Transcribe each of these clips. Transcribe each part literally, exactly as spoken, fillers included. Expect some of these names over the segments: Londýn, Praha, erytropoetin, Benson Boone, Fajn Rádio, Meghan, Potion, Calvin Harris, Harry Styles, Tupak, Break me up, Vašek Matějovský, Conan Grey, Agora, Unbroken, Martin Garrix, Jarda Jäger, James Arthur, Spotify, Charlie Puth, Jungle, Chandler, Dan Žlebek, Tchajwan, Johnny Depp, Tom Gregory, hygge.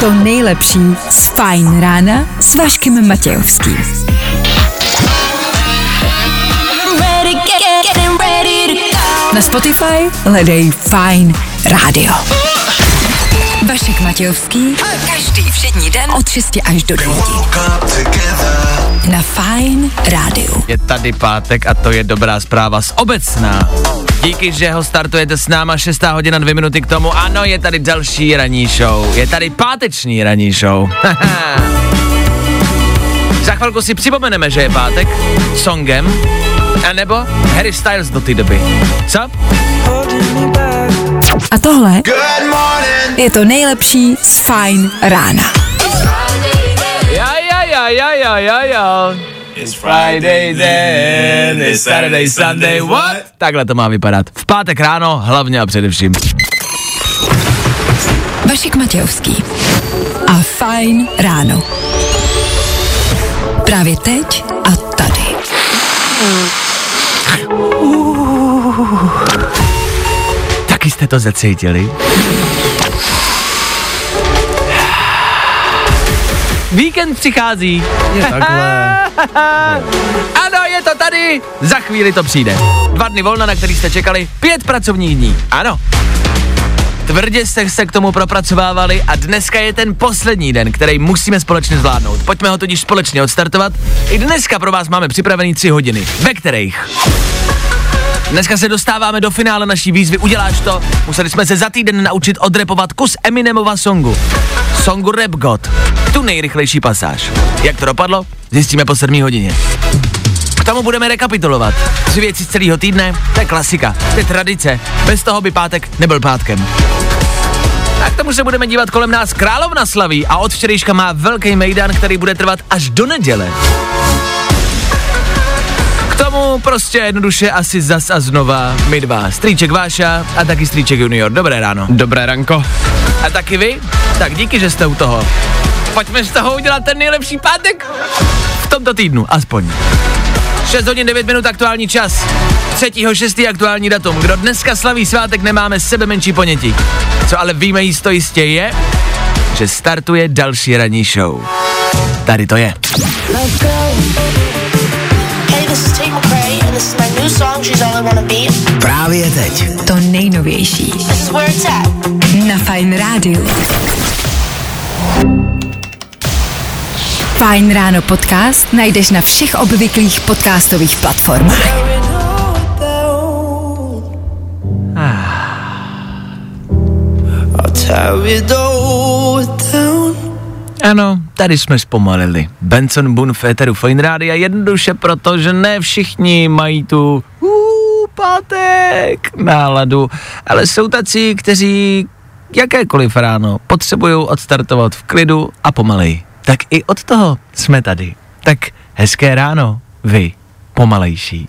To nejlepší z Fajn rána s Vaškem Matějovským. Na Spotify hledej Fajn rádio. Vašek Matějovský. Každý všední den od šesti až do devíti. Na Fajn rádiu. Je tady pátek a to je dobrá zpráva z obecná. Díky, že ho startujete s náma, šestá hodina, dvě minuty k tomu. Ano, je tady další ranní show. Je tady páteční ranní show. Za chvilku si připomeneme, že je pátek. Songem. A nebo Harry Styles do té doby. Co? A tohle je to nejlepší z Fajn rána. Ja, ja, ja, ja, ja, ja, ja. It's Friday then, it's Saturday, Sunday, what? Takhle to má vypadat. V pátek ráno hlavně a především. Vašek Matějovský a Fajn ráno. Právě teď a tady. Taky jste to zacítili? Víkend přichází. Je takhle. Ano, je to tady. Za chvíli to přijde. Dva dny volna, na který jste čekali, pět pracovních dní. Ano. Tvrdě jste se k tomu propracovávali a dneska je ten poslední den, který musíme společně zvládnout. Pojďme ho tudíž společně odstartovat. I dneska pro vás máme připravený tři hodiny, ve kterých dneska se dostáváme do finále naší výzvy Uděláš to. Museli jsme se za týden naučit odrepovat kus Eminemova songu. Songu Rap God. Tu nejrychlejší pasáž. Jak to dopadlo? Zjistíme po sedmé hodině. K tomu budeme rekapitulovat. Tři věci z celého týdne, to je klasika, to je tradice. Bez toho by pátek nebyl pátkem. A k tomu se budeme dívat kolem nás. Královna slaví a od včerejška má velký mejdan, který bude trvat až do neděle. K tomu prostě jednoduše asi zas a znova my dva. Strýček Váša a taky strýček Junior. Dobré ráno. Dobré ranko. A taky vy? Tak díky, že jste u toho. Pojďme z toho udělat ten nejlepší pátek. V tomto týdnu, aspoň. šest hodin devět minut aktuální čas. třetího šestého aktuální datum. Kdo dneska slaví svátek, nemáme sebe menší ponětí. Co ale víme jisto jistě je, že startuje další ranní show. Tady to je. Právě teď. To nejnovější. Na Fajn rádiu. Fajn ráno podcast najdeš na všech obvyklých podcastových platformách. Ano, tady jsme zpomalili. Benson Boone v éteru Fajn rádia jednoduše proto, že ne všichni mají tu uh, pátek náladu, ale jsou tací, kteří jakékoliv ráno potřebují odstartovat v klidu a pomalej. Tak i od toho jsme tady. Tak hezké ráno, vy, pomalejší.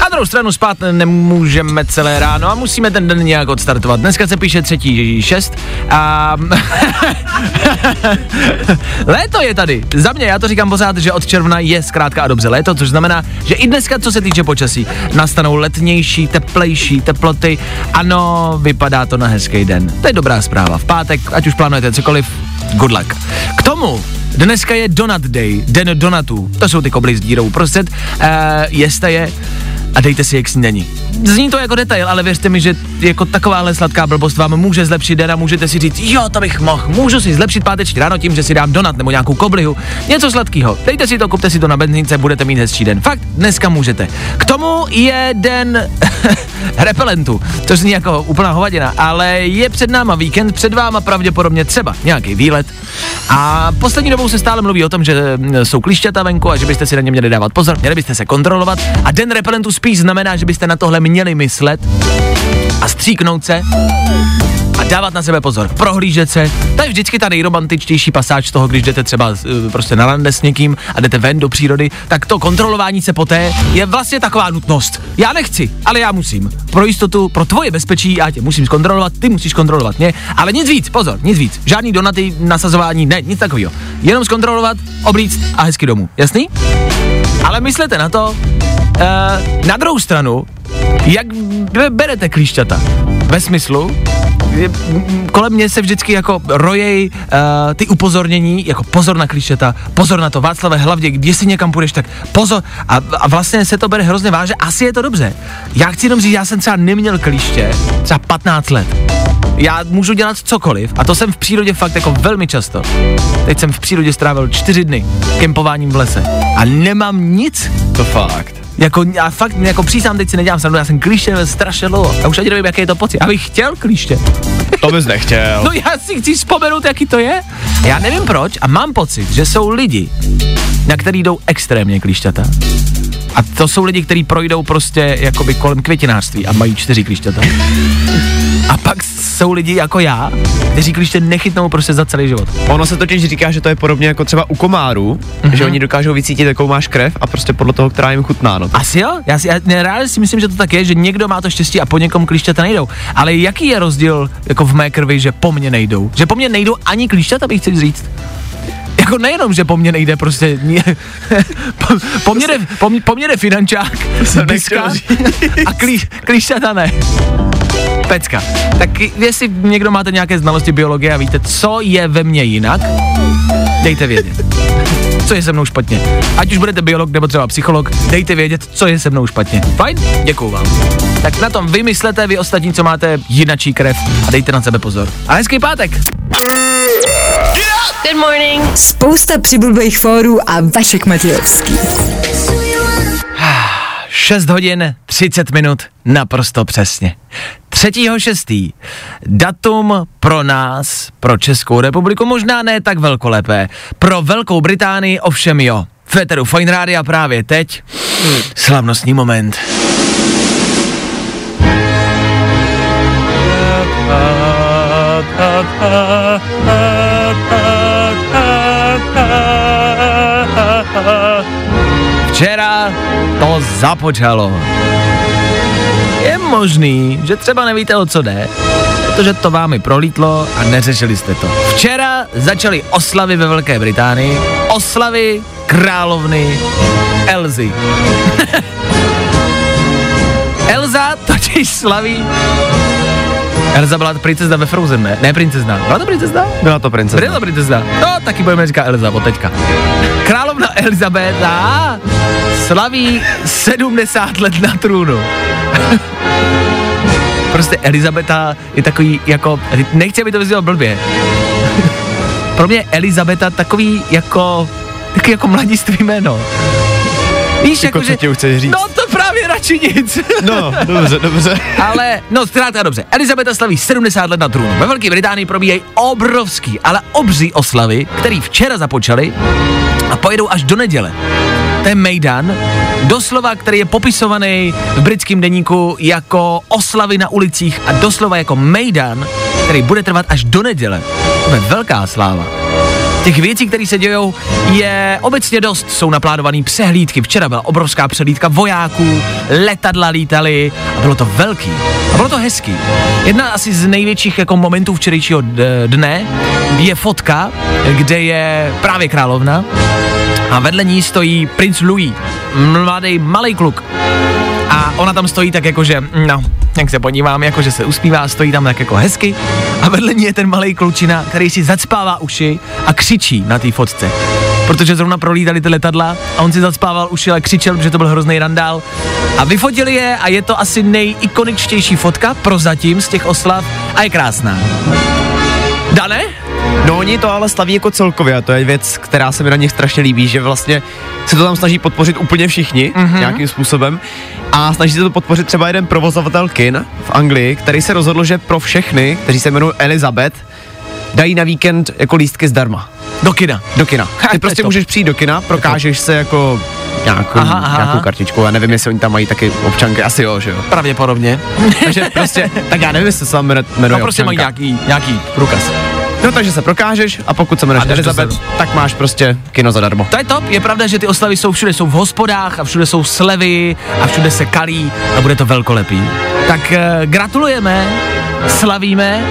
Na druhou stranu spát nemůžeme celé ráno a musíme ten den nějak odstartovat. Dneska se píše třetí šest a... Léto je tady. Za mě, já to říkám pořád, že od června je zkrátka a dobře léto, což znamená, že i dneska, co se týče počasí, nastanou letnější, teplejší teploty. Ano, vypadá to na hezký den. To je dobrá zpráva. V pátek, ať už plánujete cokoliv, good luck. K tomu dneska je Donut Day, den donutů. To jsou ty koblihy s dírou uprostřed. E, jeste je a dejte si je k snídani. Zní to jako detail, ale věřte mi, že jako takováhle sladká blbost vám může zlepšit den a můžete si říct, jo, to bych mohl, můžu si zlepšit páteční ráno tím, že si dám donut nebo nějakou koblihu, něco sladkého. Dejte si to, kupte si to na benzínce, budete mít hezčí den. Fakt, dneska můžete. K tomu je den repelentu, to zní jako úplná hovadina, ale je před náma víkend, před váma pravděpodobně třeba nějaký výlet. A poslední dobou se stále mluví o tom, že jsou klíšťata venku a že byste si na ně měli dávat pozor, měli byste se kontrolovat a den repelentu spíš znamená, že byste na tohle měli myslet a stříknout se a dávat na sebe pozor, prohlížet se. To je vždycky ta nejromantičtější pasáž toho, když jdete třeba prostě na rande s někým a jdete ven do přírody, tak to kontrolování se poté je vlastně taková nutnost. Já nechci, ale já musím. Pro jistotu, pro tvoje bezpečí, já tě musím zkontrolovat, ty musíš kontrolovat mě, ale nic víc, pozor, nic víc. Žádný donaty, nasazování, ne, nic takového. Jenom zkontrolovat, oblíct a hezky domů. Jasný? Ale myslete na to, uh, na druhou stranu, jak berete klíšťata? Ve smyslu, kolem mě se vždycky jako rojej uh, ty upozornění, jako pozor na klíšťata, pozor na to, Václave, hlavně, když si někam půjdeš, tak pozor. A, a vlastně se to bere hrozně vážně, asi je to dobře. Já chci jenom říct, já jsem třeba neměl klíště třeba patnáct let. Já můžu dělat cokoliv a to jsem v přírodě fakt jako velmi často. Teď jsem v přírodě strávil čtyři dny kempováním v lese a nemám nic. To fakt. Jako, já fakt, jako přísám, teď si nedělám srandu, já jsem klíštěl strašně dlouho. Já už ani nevím, jaký je to pocit. Já bych chtěl klíště. To bys nechtěl. No já si chci vzpomenout, jaký to je. Já nevím proč a mám pocit, že jsou lidi, na který jdou extrémně klíšťata. A to jsou lidi, kteří projdou prostě jakoby kolem květinářství a mají čtyři klíšťata. A pak jsou lidi jako já, kteří klíště nechytnou prostě za celý život. Ono se totiž říká, že to je podobně jako třeba u komárů, mm-hmm. že oni dokážou vycítit, jakou máš krev a prostě podle toho, která jim chutná. No to. Asi jo? Já si, já reálně si myslím, že to tak je, že někdo má to štěstí a po někom klíšťata nejdou. Ale jaký je rozdíl jako v mé krvi, že po mně nejdou? Že po mně nejdou ani klíšťata, bych chtěl říct. Jako nejenom, že po mně nejde prostě, mě, po, po, mě jde, po, po mě jde finančák, piska a klí, klíšťata ne. Pecka. Tak jestli někdo máte nějaké znalosti biologie a víte, co je ve mně jinak, dejte vědět, co je se mnou špatně. Ať už budete biolog nebo třeba psycholog, dejte vědět, co je se mnou špatně. Fajn? Děkuju vám. Tak na tom vymyslete vy ostatní, co máte jinačí krev a dejte na sebe pozor. A hezký pátek! Good morning. Spousta přibulbých fórů a Vašek Matějovský. šest hodin, třicet minut, naprosto přesně. třetího šestý Datum pro nás, pro Českou republiku, možná ne tak velkolepé. Pro Velkou Británii ovšem jo. V éteru Fajn Rádia právě teď. Slavnostní moment. Včera to započalo. Je možný, že třeba nevíte, o co jde, protože to vámi prolítlo a neřešili jste to. Včera začaly oslavy ve Velké Británii, oslavy královny Elzy. Elza totiž slaví. Elza byla princezna ve Frozen, ne? Ne princezna. Byla to princezna? Byla to princezna. Byla to princezna. No, taky budeme říkat Elza od teďka. Královna Elizabetha slaví sedmdesát let na trůnu. Prostě Elizabetha je takový jako, nechci, aby to vyznělo blbě. Pro mě Elizabetha takový jako, takový jako mladiství jméno. Víš, jako, jako, co ti chceš říct? No, to právě radši nic. No, dobře, dobře. Ale, no, zkrátka dobře. Elizabetha slaví sedmdesát let na trůnu. Ve Velké Británii probíhají obrovský, ale obří oslavy, který včera započaly a pojedou až do neděle. To je mejdan, doslova, který je popisovaný v britském deníku jako oslavy na ulicích a doslova jako mejdan, který bude trvat až do neděle. To je velká sláva. Těch věcí, které se dějou, je obecně dost. Jsou naplánované přehlídky. Včera byla obrovská přehlídka vojáků, letadla lítaly a bylo to velký. A bylo to hezký. Jedna asi z největších jako momentů včerejšího dne je fotka, kde je právě královna a vedle ní stojí princ Louis, mladý malý kluk. A ona tam stojí tak jakože, no, jak se podívám, jakože se usmívá, stojí tam tak jako hezky. A vedle ní je ten malej klučina, který si zacpává uši a křičí na té fotce. Protože zrovna prolítali ty letadla a on si zacpával uši a křičel, protože to byl hrozný randál. A vyfotili je a je to asi nejikoničtější fotka prozatím z těch oslav a je krásná. Dane? No oni to ale slaví jako celkově a to je věc, která se mi na nich strašně líbí, že vlastně se to tam snaží podpořit úplně všichni mm-hmm. nějakým způsobem a snaží se to podpořit třeba jeden provozovatel kin v Anglii, který se rozhodl, že pro všechny, kteří se jmenují Elizabeth, dají na víkend jako lístky zdarma. Do kina. Do kina. Ty prostě můžeš přijít do kina, prokážeš se jako nějakou, aha, aha. nějakou kartičku. Já nevím, jestli oni tam mají taky občanky. Asi jo, že jo? Pravděpodobně. Takže prostě, tak já nevím, jestli se tam jmenuje občanka. No prostě mají nějaký, nějaký průkaz. No takže se prokážeš a pokud se jmenuješ Elizabeth, tak máš prostě kino zadarmo. To je top, je pravda, že ty oslavy jsou všude, jsou v hospodách a všude jsou slevy a všude se kalí a bude to velkolepý. Tak uh, gratulujeme, slavíme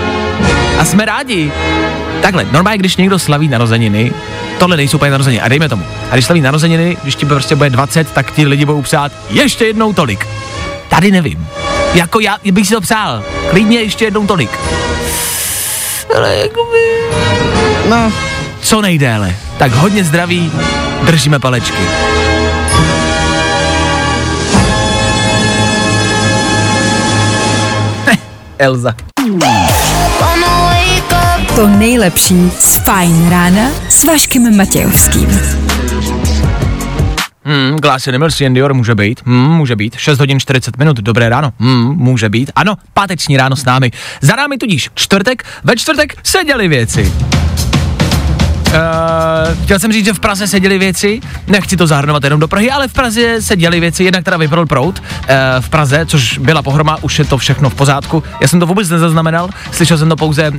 a jsme rádi. Takhle, normálně, když někdo slaví narozeniny, tohle nejsou úplně narozeniny, a dejme tomu, a když slaví narozeniny, když ti prostě bude dvacet, tak ti lidi budou psát ještě jednou tolik. Tady nevím. Jako já bych si to psal, klidně ještě jednou tolik. Ale jakoby... No, co nejdéle. Tak hodně zdraví, držíme palečky. Elza. To nejlepší z Fajn rána s Vaškem Matějovským. Hmm, Glass Animal Dior může být, hmm, může být, šest hodin čtyřicet minut, dobré ráno, hmm, může být, ano, páteční ráno s námi. Za námi tudíž čtvrtek, ve čtvrtek se děly věci. Uh, chtěl jsem říct, že v Praze se děly věci, nechci to zahrnovat jenom do Prahy, ale v Praze se děly věci, jednak teda vypadl proud uh, v Praze, což byla pohroma, už je to všechno v pořádku, já jsem to vůbec nezaznamenal, slyšel jsem to pouze uh,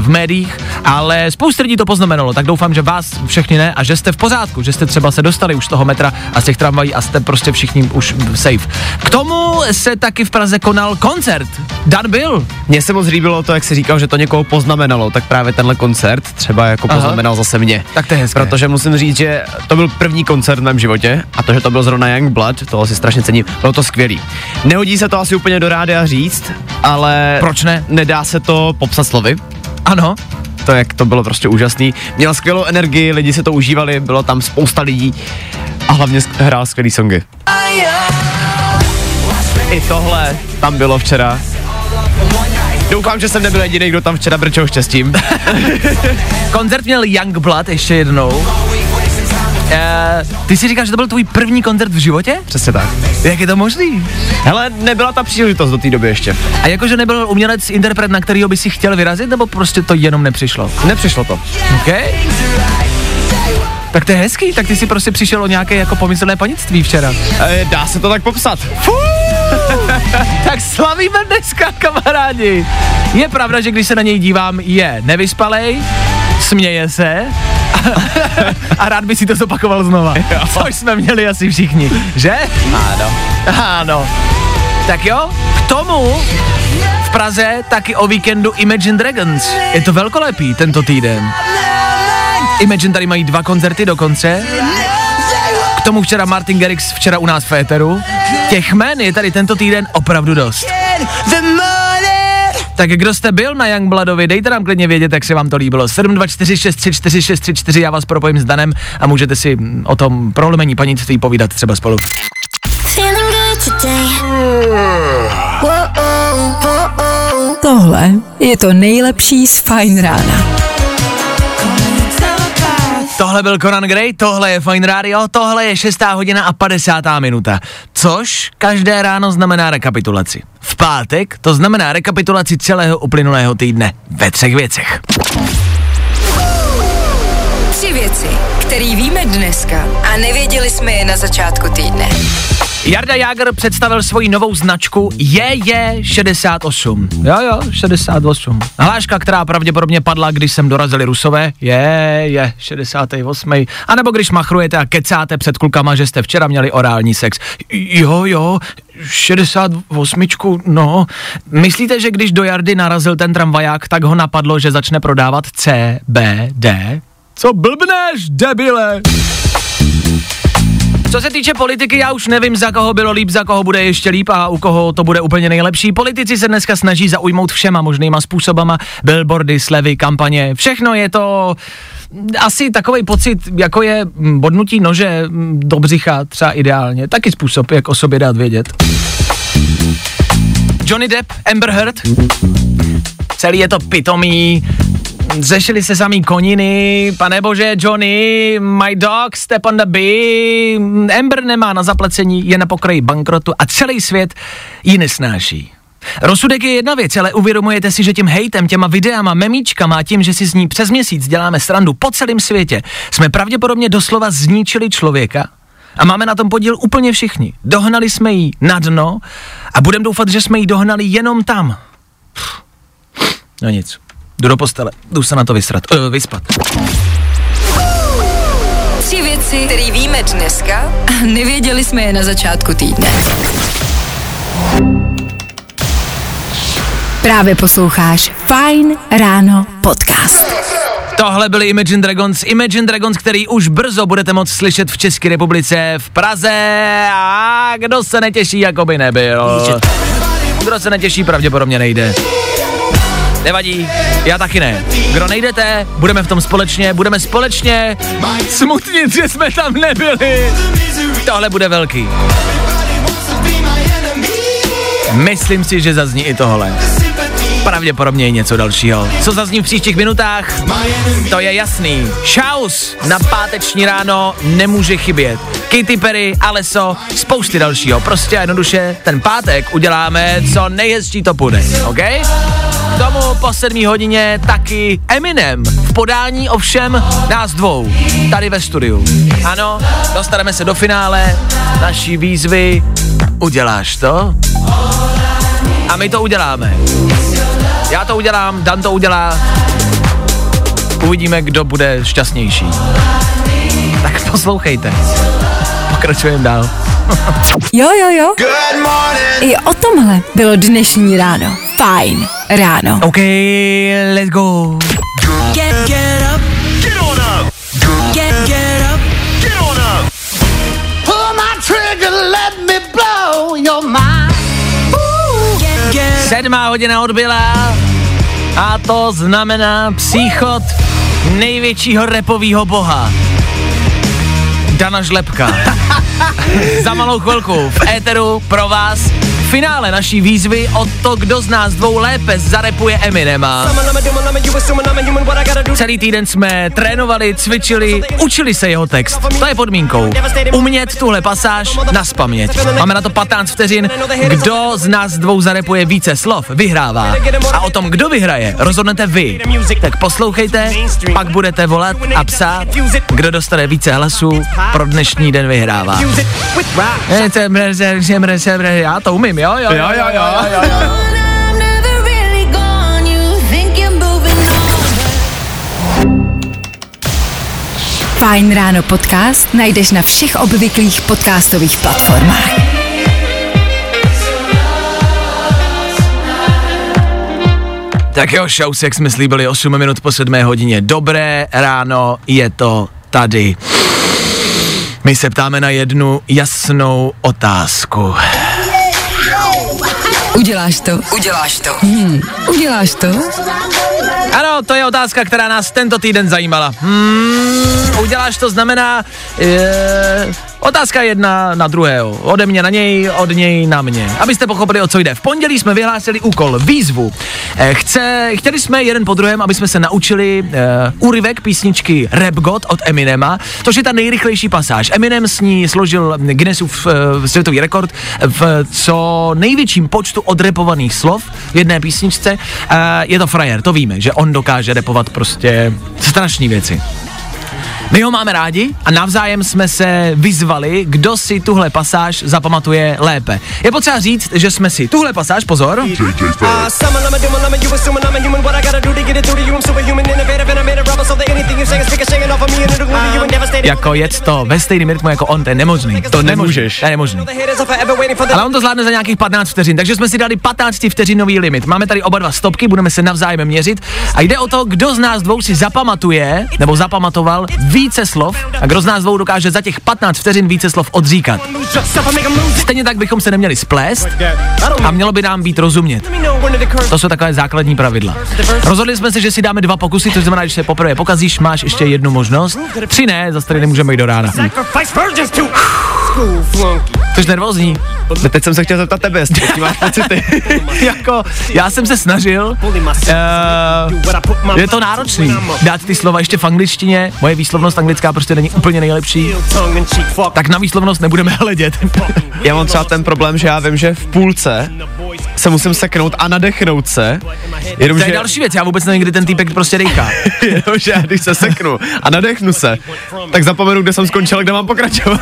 v médiích, ale spousta lidí to poznamenalo, tak doufám, že vás všechny ne a že jste v pořádku, že jste třeba se dostali už z toho metra a z těch tramvají a jste prostě všichni už safe. K tomu se taky v Praze konal koncert, Dan byl. Mně se moc líbilo to, jak jsi říkal, že to někoho poznamenalo, tak právě tenhle koncert třeba jako poznamenal zase mě. Tak to je hezké. Protože musím říct, že to byl první koncert v mém životě a to, že to byl zrovna Youngblood, toho si strašně cením, bylo to skvělý. Nehodí se to asi úplně do rádia říct, ale... Proč ne? Nedá se to popsat slovy. Ano. To, jak to bylo prostě úžasný. Měl skvělou energii, lidi se to užívali, bylo tam spousta lidí a hlavně hrál skvělý songy. I tohle tam bylo včera. Doufám, že jsem nebyl jediný, kdo tam včera brčel štěstím. Koncert měl Youngblood ještě jednou. E, ty si říkáš, že to byl tvůj první koncert v životě? Přesně tak. Jak je to možný? Hele, nebyla ta příležitost do té doby ještě. A jakože nebyl umělec, interpret, na kterýho by si chtěl vyrazit, nebo prostě to jenom nepřišlo? Nepřišlo to. Okay. Tak to je hezký, tak ty si prostě přišel o nějaké jako pomyslné panictví včera. E, dá se to tak popsat. Fuuu! Tak slavíme dneska, kamarádi. Je pravda, že když se na něj dívám, je nevyspalej, směje se a rád by si to zopakoval znova. Což jsme měli asi všichni, že? Ano. Ano. Tak jo, k tomu v Praze taky o víkendu Imagine Dragons. Je to velkolepý tento týden. Imagine tady mají dva koncerty dokonce. K tomu včera Martin Garrix, včera u nás v éteru. Těch jmen je tady tento týden opravdu dost. Tak kdo jste byl na Youngbloadovi, dejte nám klidně vědět, jak se vám to líbilo. sedm dva čtyři šest tři čtyři šest tři čtyři, já vás propojím s Danem a můžete si o tom prolomení panictví povídat třeba spolu. Tohle je to nejlepší z Fajn rána. Tohle byl Conan Grey, tohle je Fajn rádio, tohle je šestá hodina a padesátá minuta, což každé ráno znamená rekapitulaci. V pátek to znamená rekapitulaci celého uplynulého týdne ve třech věcech. Tři věci, které víme dneska a nevěděli jsme je na začátku týdne. Jarda Jäger představil svoji novou značku J J šedesát osm. Jo, jo, šedesát osm. Hláška, která pravděpodobně padla, když sem dorazili Rusové. J J šedesát osm. A nebo když machrujete a kecáte před klukama, že jste včera měli orální sex. Jo, jo, šedesát osm. No. Myslíte, že když do Jardy narazil ten tramvaják, tak ho napadlo, že začne prodávat C B D? Co blbneš, debile? Co se týče politiky, já už nevím, za koho bylo líp, za koho bude ještě líp a u koho to bude úplně nejlepší. Politici se dneska snaží zaujmout všema možnýma způsobama, billboardy, slevy, kampaně, všechno je to asi takovej pocit, jako je bodnutí nože do břicha, třeba ideálně, taky způsob, jak o sobě dát vědět. Johnny Depp, Amber Heard, celý je to pitomý. Řešili se samý koniny, panebože, Johnny, my dog, step on the bee, Amber nemá na zaplacení, je na pokraji bankrotu a celý svět ji nesnáší. Rozsudek je jedna věc, ale uvědomujete si, že tím hejtem, těma videama, memíčkama a tím, že si z ní přes měsíc děláme srandu po celém světě, jsme pravděpodobně doslova zničili člověka A máme na tom podíl úplně všichni. Dohnali jsme ji na dno a budeme doufat, že jsme ji dohnali jenom tam. No nic, jdu do postele, jdu se na to vysrat, uh, vyspat. Tři věci, které víme dneska a nevěděli jsme je na začátku týdne. Právě posloucháš Fajn ráno podcast. Tohle byly Imagine Dragons, Imagine Dragons, který už brzo budete moct slyšet v České republice, v Praze, a kdo se netěší, jako by nebyl. Kdo se netěší, pravděpodobně nejde. Nevadí, já taky ne. Kdo nejdete, budeme v tom společně, budeme společně smutnit, že jsme tam nebyli. Tohle bude velký. Myslím si, že zazní i tohle. Pravděpodobně i něco dalšího. Co zazní v příštích minutách? To je jasný. Šaus na páteční ráno nemůže chybět. Katy Perry, Alesso, spousty dalšího. Prostě a jednoduše ten pátek uděláme, co nejhezčí to půjde. OK? K tomu po sedmý hodině taky Eminem. V podání ovšem nás dvou. Tady ve studiu. Ano, dostaneme se do finále naší výzvy. Uděláš to? A my to uděláme. Já to udělám, Dan to udělá. Uvidíme, kdo bude šťastnější. Tak poslouchejte. Pokračujeme dál. Jo, jo, jo. I o tomhle bylo dnešní ráno. Fajn ráno. OK, let's go. Get, get up. Get on up. Get, get up. Get on up. Pull my trigger, let me blow your mind. Sedmá hodina odbyla a to znamená příchod největšího rapovýho boha. Dana Žlepka. Za malou chvilku v éteru pro vás finále naší výzvy o to, kdo z nás dvou lépe zarepuje Eminema. Celý týden jsme trénovali, cvičili, učili se jeho text. To je podmínkou. Umět tuhle pasáž nazpaměť. Máme na to patnáct vteřin. Kdo z nás dvou zarepuje více slov, vyhrává. A o tom, kdo vyhraje, rozhodnete vy. Tak poslouchejte, pak budete volat a psát. Kdo dostane více hlasů, pro dnešní den vyhrává. Já to umím, jo, jo, jo, jo, jo, jo, jo. Fajn ráno podcast najdeš na všech obvyklých podcastových platformách. Tak jo, šaus, jak jsme slíbili, osm minut po sedmé hodině. Dobré ráno, je to tady. My se ptáme na jednu jasnou otázku. Uděláš to? Uděláš to? Hmm. Uděláš to? Ano, to je otázka, která nás tento týden zajímala. Hmm. Uděláš to znamená... Je, otázka jedna na druhého. Ode mě na něj, od něj na mě. Abyste pochopili, o co jde. V pondělí jsme vyhlásili úkol, výzvu. Chce, chtěli jsme jeden po druhém, aby jsme se naučili e, úryvek písničky Rap God od Eminema, což je ta nejrychlejší pasáž. Eminem s ní složil Guinnessův e, světový rekord v co největším počtu odrepovaných slov v jedné písničce. E, je to frajer, to víme, že on dokáže repovat prostě strašné věci. My ho máme rádi a navzájem jsme se vyzvali, kdo si tuhle pasáž zapamatuje lépe. Je potřeba říct, že jsme si tuhle pasáž, pozor, jako jec to ve stejným rytmu jako on, to je nemožný. To nemůžeš. To je nemožný. Ale on to zvládne za nějakých patnáct vteřin, takže jsme si dali patnáctivteřinový limit. Máme tady oba dva stopky, budeme se navzájem měřit a jde o to, kdo z nás dvou si zapamatuje, nebo zapamatoval více slov a kdo z nás dvou dokáže za těch patnáct vteřin více slov odříkat. Stejně tak bychom se neměli splést a mělo by nám být rozumět. To jsou takové základní pravidla. Rozhodli jsme se, že si dáme dva pokusy, což znamená, že se poprvé pokazíš, máš ještě jednu možnost. Tři ne, zase tady nemůžeme jít do rána. Což nervózní. Teď jsem se chtěl zeptat tebe, jestli máš pocity. Jako, já jsem se snažil, uh, je to náročný dát ty slova ještě v angličtině, moje výslovnost anglická prostě není úplně nejlepší, tak na výslovnost nebudeme hledět. Já mám třeba ten problém, že já vím, že v půlce se musím seknout a nadechnout se. Jenom, to je že... další věc, já vůbec nevím, kdy ten týpek prostě dejká. Jenomže když se seknu a nadechnu se, tak zapomenu, kde jsem skončil, kde mám pokračovat.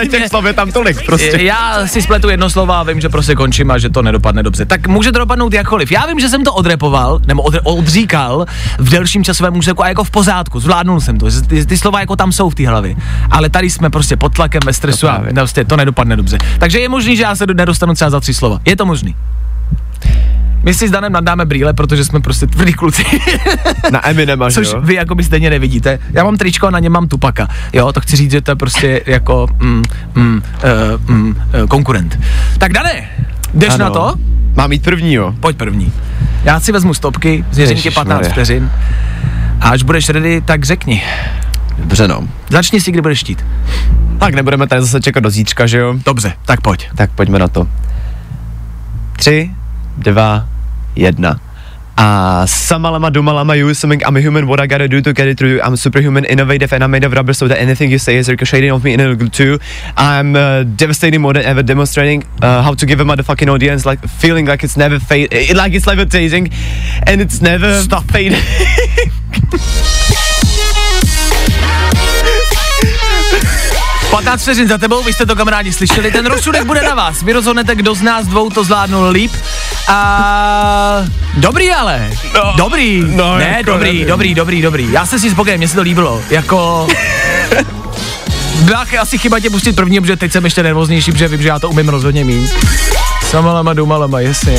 Teď těch slov je tam tolik prostě. Já si spletu jedno slovo a vím, že prostě končím a že to nedopadne dobře. Tak může to dopadnout jakkoliv. Já vím, že jsem to odrepoval, nebo odre- odříkal v delším časovém úseku a jako v pořádku, zvládnul jsem to. Ty, ty slova jako tam jsou v té hlavě. Ale tady jsme prostě pod tlakem ve stresu a prostě to nedopadne dobře. Takže je možný, že já se nedostanu třeba za tři slova. Je to možný. My si s Danem nadáme brýle, protože jsme prostě tvrdí kluci. Na Eminema, což jo? Vy jako by stejně nevidíte. Já mám tričko a na něm mám Tupaka. Jo, to chci říct, že to je prostě jako mm, mm, uh, mm, uh, konkurent. Tak Dane, jdeš ano. na to? Mám jít první, jo? Pojď první. Já si vezmu stopky, změřím tě patnáct vteřin. A až budeš ready, tak řekni. Dobře, no. Začni si, kdy budeš štít. Tak nebudeme tady zase čekat do zítřka, že jo? Dobře, tak pojď. Tak pojďme na to. Tři, dva, jedna. A samalama dumalama you something I'm a human what I gotta do to get it through I'm superhuman innovative and I'm made of rubber so that anything you say is ricocheting off me in a little too I'm uh, devastating more than ever demonstrating uh, how to give a motherfucking audience like feeling like it's never fade like it's levitating and it's never stop fading. patnáct vteřin za tebou, vy jste to kamarádi slyšeli, ten rozsudek bude na vás, vy rozhodnete, kdo z nás dvou to zvládnul líp a... Dobrý ale, no, dobrý, no, ne, jako dobrý, nevím. dobrý, dobrý, dobrý, já jsem si spokojen, mně se to líbilo, jako... Byla asi chyba tě pustit první, protože teď jsem ještě nervóznější, protože vím, že já to umím rozhodně mít. Samalama, dumalama, jasně.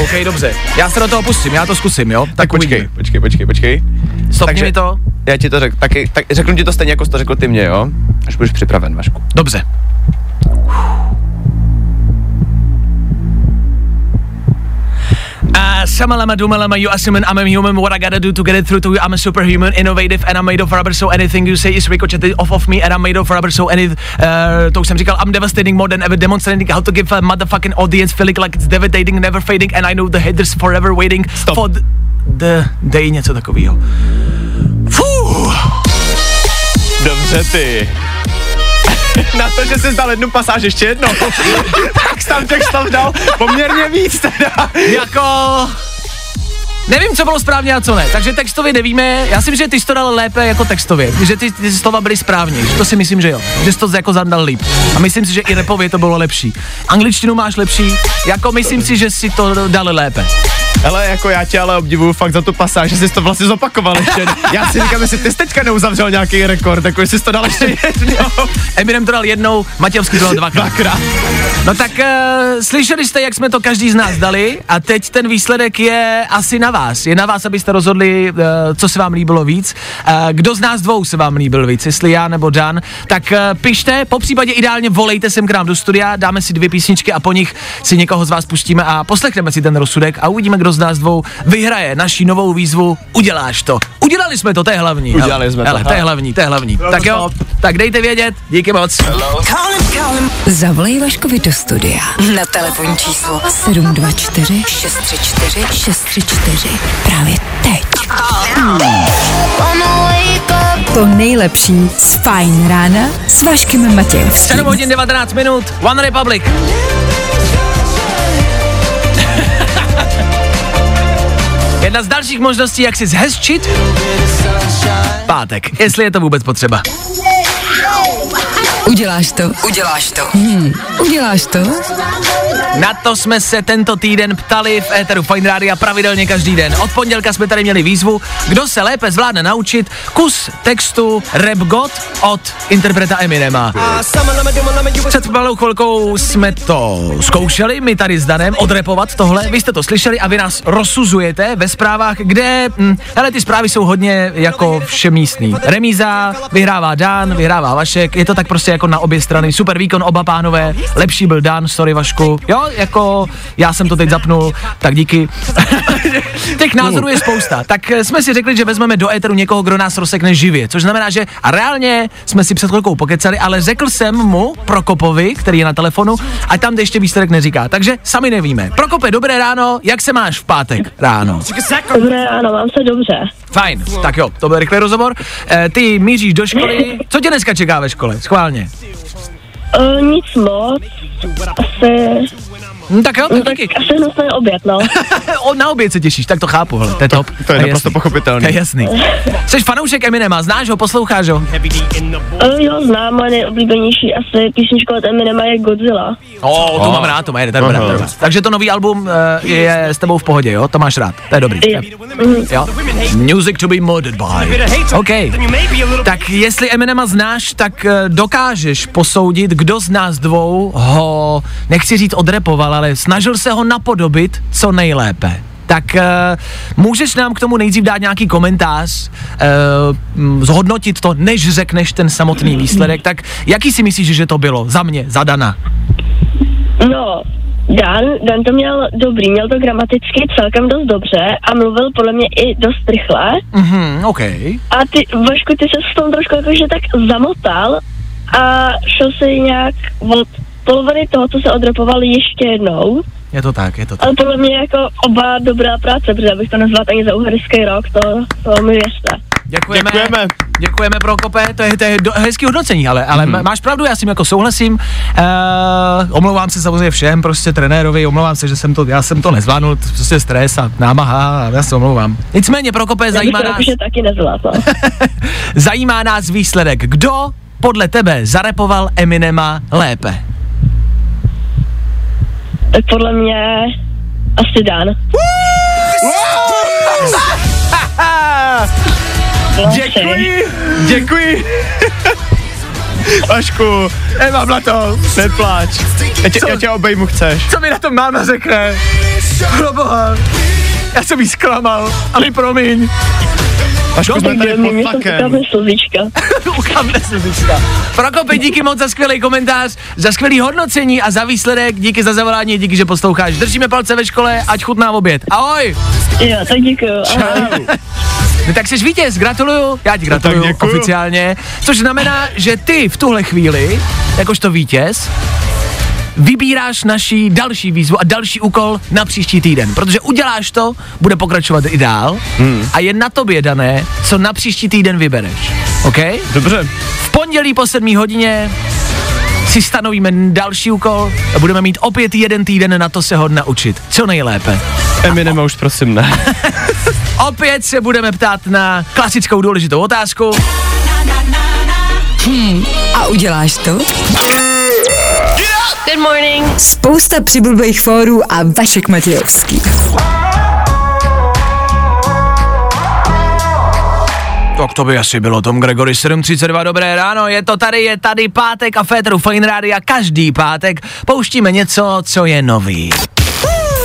OK, dobře, já se do toho pustím, já to zkusím, jo? Tak, tak počkej, počkej, počkej, počkej. Stopni Takže mi to. Já ti to řeknu, taky, tak řeknu ti to stejně, jako jsi to řekl ty mě, jo? Až budeš připraven, Vašku. Dobře. Uh, samalama dumalama you assume I'm a human what I gotta do to get it through to you I'm a superhuman innovative and I'm made of rubber so anything you say is ricocheted off of me and I'm made of rubber so any uh, to už jsem říkal I'm devastating more than ever demonstrating how to give a motherfucking audience feeling like it's devastating never fading and I know the haters forever waiting Stop. For the, the day něco takovýho. Fuh. Dobře ty. Na to, že jsi zdal jednu pasáž ještě jednou, tak tam těch slov dal poměrně víc teda. Jako... Nevím, co bylo správně a co ne, takže textově nevíme, já si myslím, že ty jsi to dal lépe jako textově, že ty, ty slova byly správně, to si myslím, že jo, že jsi to jako zadal líp a myslím si, že i rapově to bylo lepší. Angličtinu máš lepší, jako myslím si, že si to dal lépe. Hele, jako já tě ale obdivuju fakt za tu pasáž, že jsi to vlastně zopakoval ještě. Já si říkám, jestli ty jsi teďka neuzavřel nějaký rekord, jako jestli jsi to dal ještě jednou. Eminem to dal jednou, Matějovský to dal dvakrát. dvakrát. No tak uh, slyšeli jste, jak jsme to každý z nás dali a teď ten výsledek je asi na vás. Je na vás, abyste rozhodli, uh, co se vám líbilo víc. Uh, kdo z nás dvou se vám líbil víc, jestli já nebo Dan, tak uh, pište, popřípadě ideálně volejte sem k nám do studia, dáme si dvě písničky a po nich si někoho z vás pustíme a poslechneme si ten rozsudek a uvidíme, kdo z nás dvou vyhraje naši novou výzvu Uděláš to. Udělali jsme to, to je hlavní. Udělali hele, jsme hele, to. To je hlavní, to je hlavní. No, tak jo, stop. Tak dejte vědět, díky moc. Zavolej Vaškovi do studia na telefonní číslo sedm dva čtyři šest tři čtyři šest tři čtyři právě teď. Hmm. To nejlepší z Fajn rána s Vaškem Matějovským. sedm hodin devatenáct minut, One Republic. Jedna z dalších možností, jak si zhezčit pátek, jestli je to vůbec potřeba. Uděláš to, uděláš to, hmm. uděláš to. Na to jsme se tento týden ptali v éteru Fajn Rádia pravidelně každý den. Od pondělka jsme tady měli výzvu, kdo se lépe zvládne naučit kus textu Rap God od interpreta Eminema. Před malou chvilkou jsme to zkoušeli, my tady s Danem, odrepovat tohle. Vy jste to slyšeli a vy nás rozsuzujete ve zprávách, kde, hm, hele, ty zprávy jsou hodně jako všemístný. Remíza, vyhrává Dan, vyhrává Vašek, je to tak prostě jako na obě strany. Super výkon, oba pánové, lepší byl Dan, sorry Vašku. Jo, jako já jsem to teď zapnul, tak díky. Těch názorů je spousta. Tak jsme si řekli, že vezmeme do éteru někoho, kdo nás rozsekne živě, což znamená, že a reálně jsme si před chvilkou pokecali, ale řekl jsem mu, Prokopovi, který je na telefonu, a tam ještě výsledek neříká. Takže sami nevíme. Prokope, dobré ráno, jak se máš v pátek ráno? Dobré ráno, mám se dobře. Fajn, tak jo, to byl rychlý rozhovor. E, ty míříš do školy, co tě dneska čeká ve škole? Schválně. Uh, nic moc, asi Hm, tak jo, tak no, taky. Tak asi nosný oběd, no. Na oběd se těšíš, tak to chápu, hele, to je top. To je naprosto pochopitelný. To je jasný. Jseš fanoušek Eminema, znáš ho, posloucháš ho? Uh, jo, znám, moje nejoblíbenější asi písnička od Eminema je Godzilla. Oh, to oh. mám rád, to má je, to je dobrá. Oh, oh. Takže to nový album uh, je s tebou v pohodě, jo? To máš rád, to je dobrý. Yeah. Jo. Music to be murdered by. OK, tak jestli Eminema znáš, tak uh, dokážeš posoudit, kdo z nás dvou ho, nechci říct odrepoval, ale snažil se ho napodobit co nejlépe. Tak uh, můžeš nám k tomu nejdřív dát nějaký komentář, uh, zhodnotit to, než řekneš ten samotný výsledek, tak jaký si myslíš, že to bylo za mě, za Dana? No, Dan, Dan to měl dobrý, měl to gramaticky celkem dost dobře a mluvil podle mě i dost rychle. Mhm, okej. A ty, Vašku, ty se s tom trošku jakože tak zamotal a šel si nějak od poloviny toho, co se odrepoval, ještě jednou. Je to tak, je to tak. Ale podle mě jako oba dobrá práce, protože abych to nazval ani za uherský rok, to, to mi věřte. Děkujeme, děkujeme, děkujeme Prokope, to je, to je do, hezký hodnocení, ale, ale mm-hmm. máš pravdu, já s tím jako souhlasím, e, omlouvám se samozřejmě všem, prostě trenérovi, omlouvám se, že jsem to, já jsem to nezvládnul, prostě stres a námaha, já se omlouvám. Nicméně Prokope, zajímá nás, taky nezvládla. Zajímá nás výsledek, kdo podle tebe zarepoval Eminema lépe? Tak podle mě asi Dan. Děkuji, děkuji. Vašku, Eva Blato, nepláč. Já tě, já tě obejmu chceš. Co mi na tom máma řekne? Proboha, já jsem jí zklamal, ale promiň. Vašku, jsme tady pod tlakem. Ukámne slzička. Prokopi, díky moc za skvělý komentář, za skvělý hodnocení a za výsledek. Díky za zavolání, díky, že posloucháš. Držíme palce ve škole, ať chutná oběd. Ahoj. Jo, tak děkuju. Čau. No tak jsi vítěz, gratuluju, já ti gratuluju no, oficiálně, což znamená, že ty v tuhle chvíli, jakožto vítěz, vybíráš naši další výzvu a další úkol na příští týden, protože uděláš to, bude pokračovat i dál hmm. a je na tobě dané, co na příští týden vybereš, OK? Dobře. V pondělí po sedmé hodině si stanovíme další úkol a budeme mít opět jeden týden na to se ho naučit, co nejlépe. Eminem už prosím ne. Opět se budeme ptát na klasickou důležitou otázku. Hmm, a uděláš to? Good morning. Spousta přibulbých fórů a Vašek Matějovský. Tak to by asi bylo, Tom Gregory, sedm třicet dva, dobré ráno, je to tady, je tady pátek a Féteru Fajn Rádia každý pátek pouštíme něco, co je nový.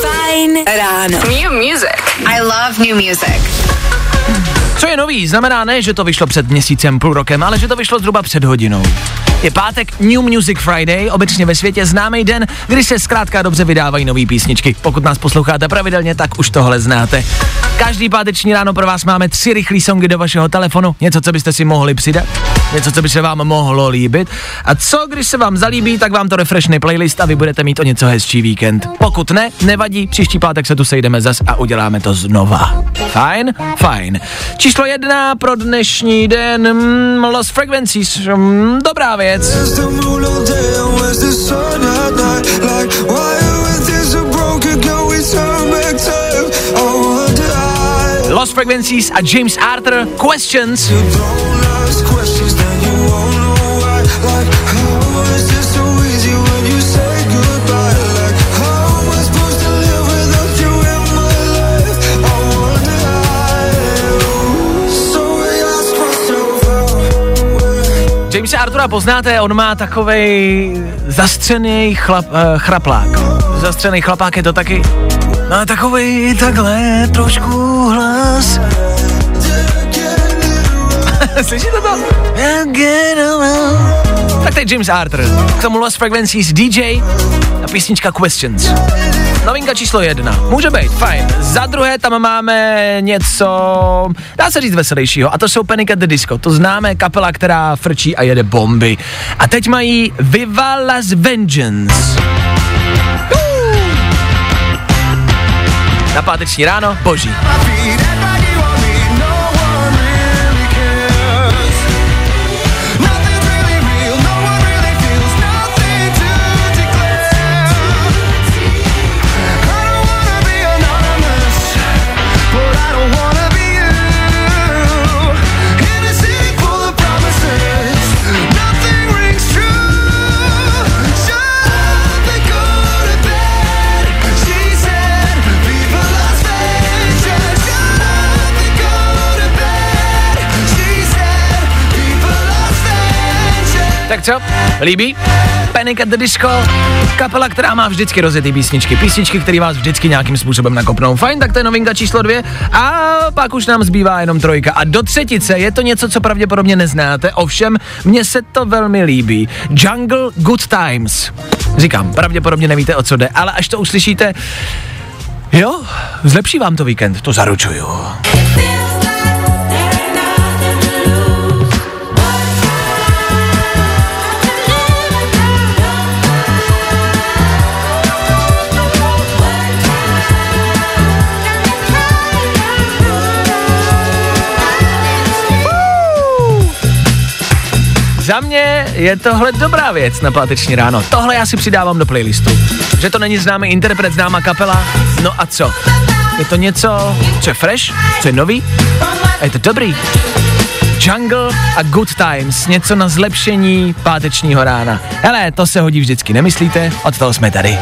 Fajn ráno. New music. I love new music. Co je nový, znamená ne, že to vyšlo před měsícem, půl rokem, ale že to vyšlo zhruba před hodinou. Je pátek New Music Friday, obecně ve světě známý den, kdy se zkrátka dobře vydávají nový písničky. Pokud nás posloucháte pravidelně, tak už tohle znáte. Každý páteční ráno pro vás máme tři rychlý songy do vašeho telefonu, něco, co byste si mohli přidat, něco, co by se vám mohlo líbit. A co, když se vám zalíbí, tak vám to refreshne playlist a vy budete mít o něco hezčí víkend. Pokud ne, nevadí, příští pátek se tu sejdeme zas a uděláme to znova. Fajn, fajn. Číslo jedna pro dnešní den, mm, Lost Frequencies, mm, dobrá věc. Lost Frequencies a James Arthur, Questions. Jamesa Artura poznáte, on má takovej zastřený chlap, uh, chraplák. Zastřený chlapák je to taky. Má takovej takhle trošku hlas. Slyšíte to? Tak to je James Arthur. K tomu Lost Frequencies D J a písnička Questions. Novinka číslo jedna. Může být, fajn. Za druhé tam máme něco, dá se říct veselějšího, a to jsou Panic at the Disco. To známe, kapela, která frčí a jede bomby. A teď mají Vivala's Vengeance. Uh! Na páteční ráno, boží. Tak co? Líbí? Panic at the Disco, kapela, která má vždycky rozjetý písničky, písničky, které vás vždycky nějakým způsobem nakopnou. Fajn, tak to je novinka číslo dvě a pak už nám zbývá jenom trojka. A do třetice je to něco, co pravděpodobně neznáte, ovšem mně se to velmi líbí. Jungle Good Times. Říkám, pravděpodobně nevíte, o co jde, ale až to uslyšíte, jo, zlepší vám to víkend, to zaručuju. Za mě je tohle dobrá věc na páteční ráno. Tohle já si přidávám do playlistu. Že to není známý interpret, známá kapela, no a co? Je to něco, co je fresh, co je nový a je to dobrý. Jungle a Good Times, něco na zlepšení pátečního rána. Hele, to se hodí vždycky, nemyslíte? Od toho jsme tady.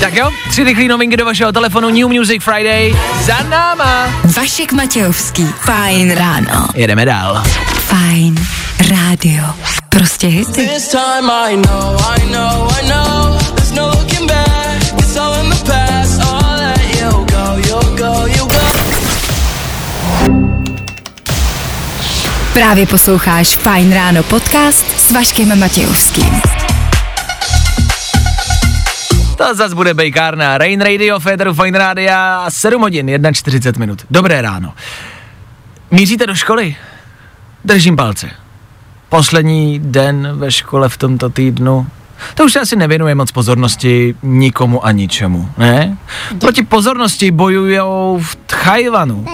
Tak jo, tři rychlý novinky do vašeho telefonu, New Music Friday, za náma. Vašek Matějovský, Fajn ráno. Jedeme dál. Fajn rádio, prostě hity. Právě posloucháš Fajn ráno podcast s Vaškem Matějovským. To zas bude bejkárna. Rain Radio, Federu Fajn Rádia, sedm hodin čtyřicet jedna minut. Dobré ráno. Míříte do školy? Držím palce. Poslední den ve škole v tomto týdnu. To už asi nevěnuje moc pozornosti nikomu a ničemu, ne? Proti pozornosti bojujou v Tchajvanu.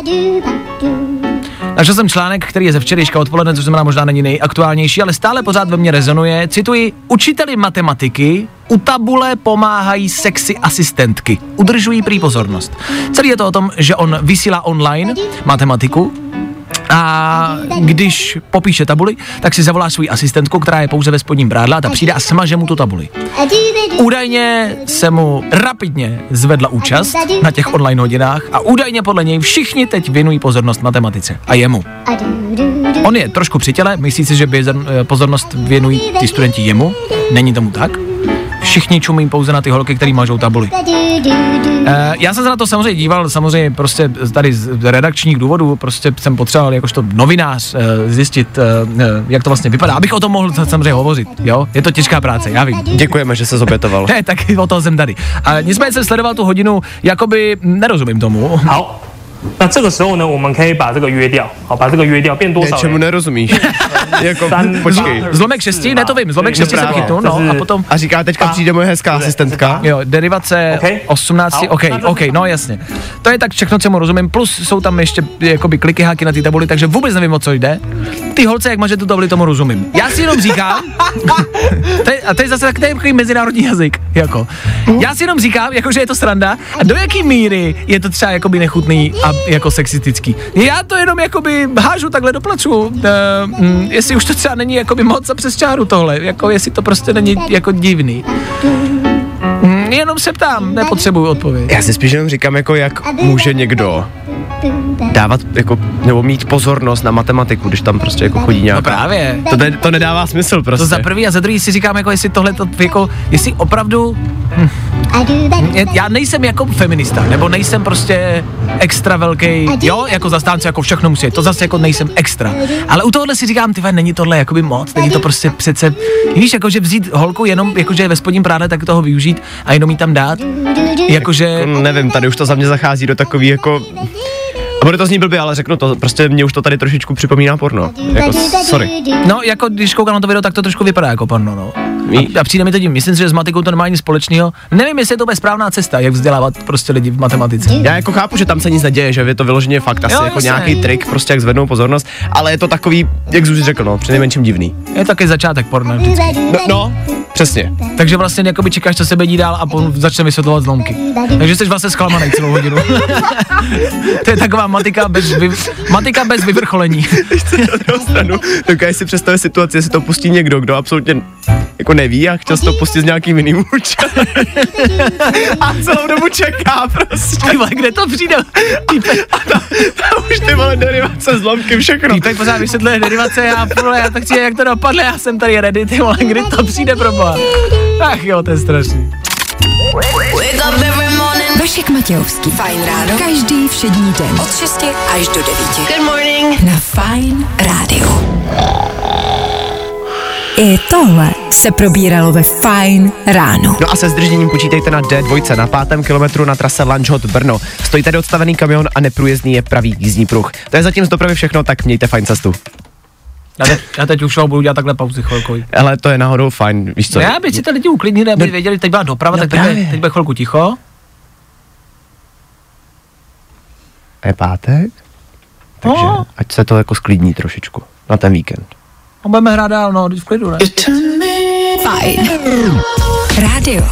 Našel jsem článek, který je ze včerejška odpoledne, což znamená možná není nejaktuálnější, ale stále pořád ve mně rezonuje. Cituji, učiteli matematiky u tabule pomáhají sexy asistentky. Udržují prý pozornost. Celý je to o tom, že on vysílá online matematiku a když popíše tabuli, tak si zavolá svou asistentku, která je pouze ve spodním prádle, a ta přijde a smaže mu tu tabuli. Údajně se mu rapidně zvedla účast na těch online hodinách a údajně podle něj všichni teď věnují pozornost matematice a jemu. On je trošku při těle, myslí si, že pozornost věnují ty studenti jemu, není tomu tak. Všichni čumí pouze na ty holky, který mažou tabuli. E, já jsem se na to samozřejmě díval, samozřejmě prostě tady z redakčních důvodů, prostě jsem potřeboval jakožto novinář zjistit, jak to vlastně vypadá, abych o tom mohl samozřejmě hovořit, jo? Je to těžká práce, já vím. Děkujeme, že se zobětoval. Ne, tak o toho jsem tady. A nicméně jsem sledoval tu hodinu, jakoby nerozumím tomu. Ahoj. Na to času ne, můžeme Něčemu nerozumíš. Jako, počkej. Zlomek šesti, ne to vím, zlomek šesti jsem chytnul, no a potom... A říká, teďka přijde moje hezká asistentka. Jo, derivace osmnáct, ok, ok, no jasně. To je tak všechno, co mu rozumím, plus jsou tam ještě jakoby kliky, háky na té tabuli, takže vůbec nevím, o co jde. Ty holce, jak maže tu tabuli, tomu rozumím. Já si jenom říkám, a to je zase takový mezinárodní jazyk, jako. Já si jenom říkám, jakože je to sranda, a do jaký míry je to třeba jakoby nechutný a jako sexistický. Já to jenom jakoby hážu takhle do plaču, e, mm, jestli už to třeba není jakoby moc a přes čáru tohle, jako jestli to prostě není jako divný. Mm, jenom se ptám, nepotřebuju odpověď. Já si spíš jenom říkám, jako jak může někdo dávat, jako, nebo mít pozornost na matematiku, když tam prostě jako chodí nějaká. No právě. To, ne, to nedává smysl prostě. To za prvý a za druhý si říkám, jako jestli tohle, to, jako, jestli opravdu... Hm. Já nejsem jako feminista, nebo nejsem prostě extra velký, jo, jako zastánce, jako všechno musí, to zase jako nejsem extra. Ale u tohohle si říkám, tyve, není tohle jakoby moc, není to prostě přece, víš, jakože vzít holku jenom, jakože je ve spodním prádle, tak toho využít a jenom jí tam dát, jakože... Nevím, tady už to za mě zachází do takový jako... A bude to zní blbě, ale řeknu to, prostě mě už to tady trošičku připomíná porno, jako sorry. No, jako když koukám na to video, tak to trošku vypadá jako porno, no. A, a přijde mi to tím, myslím si, že s matikou to nemá nic společného. Nevím, jestli je to správná cesta, jak vzdělávat prostě lidi v matematice. Já jako chápu, že tam se nic neděje, že je to vyloženě fakt, asi jo, jako nějaký trik, prostě jak zvednou pozornost, ale je to takový, jak Zuzi řekl, no, přinejmenším divný. Je taky začátek porno vždycky. No, no, přesně. Takže vlastně jakoby čekáš, co se děje dál a po, začne vysvětlovat zlomky. Takže jsi vlastně zklamaný celou hodinu. To je taková matika bez, vyv... matika bez vyvrcholení. Když se to dostanu, dokážeš si představit situaci, jestli to pustí někdo, kdo absolutně jako neví a chtěl si to pustit s nějakým jiným účelem. A celou dobu čeká prostě. Ty vole, kde to přijde? A tam už ty vole derivace, zlomky, všechno. Týpek pořád vysvětluje derivace, já, vole, já tak chci, jak to dopadne, já jsem tady ready, ty vole, kdy to přijde, proboha. Ach jo, to je strašný. Vašek Matějovský. Fajn ráno. Každý všední den. Od šesti až do devíti. Good morning. Na Fajn rádiu. I tohle se probíralo ve Fajn ráno. No a se zdržením počítejte na D dva na pátém kilometru na trase Lanžhot Brno. Stojí tady odstavený kamion a neprůjezdný je pravý jízdní pruh. To je zatím z dopravy všechno, tak mějte fajn cestu. Já teď, já teď už budu dělat takhle pauzy chvilkový. Ale to je náhodou fajn, víš co? Já bych si ty lidi uklidnili, aby no, věděli, teď byla doprava, no tak teď, teď bude chvilku ticho. A je pátek, takže no, ať se to jako sklidní trošičku na ten víkend. A budeme hrát dál, no, v klidu, ne? Fajn. Rádio.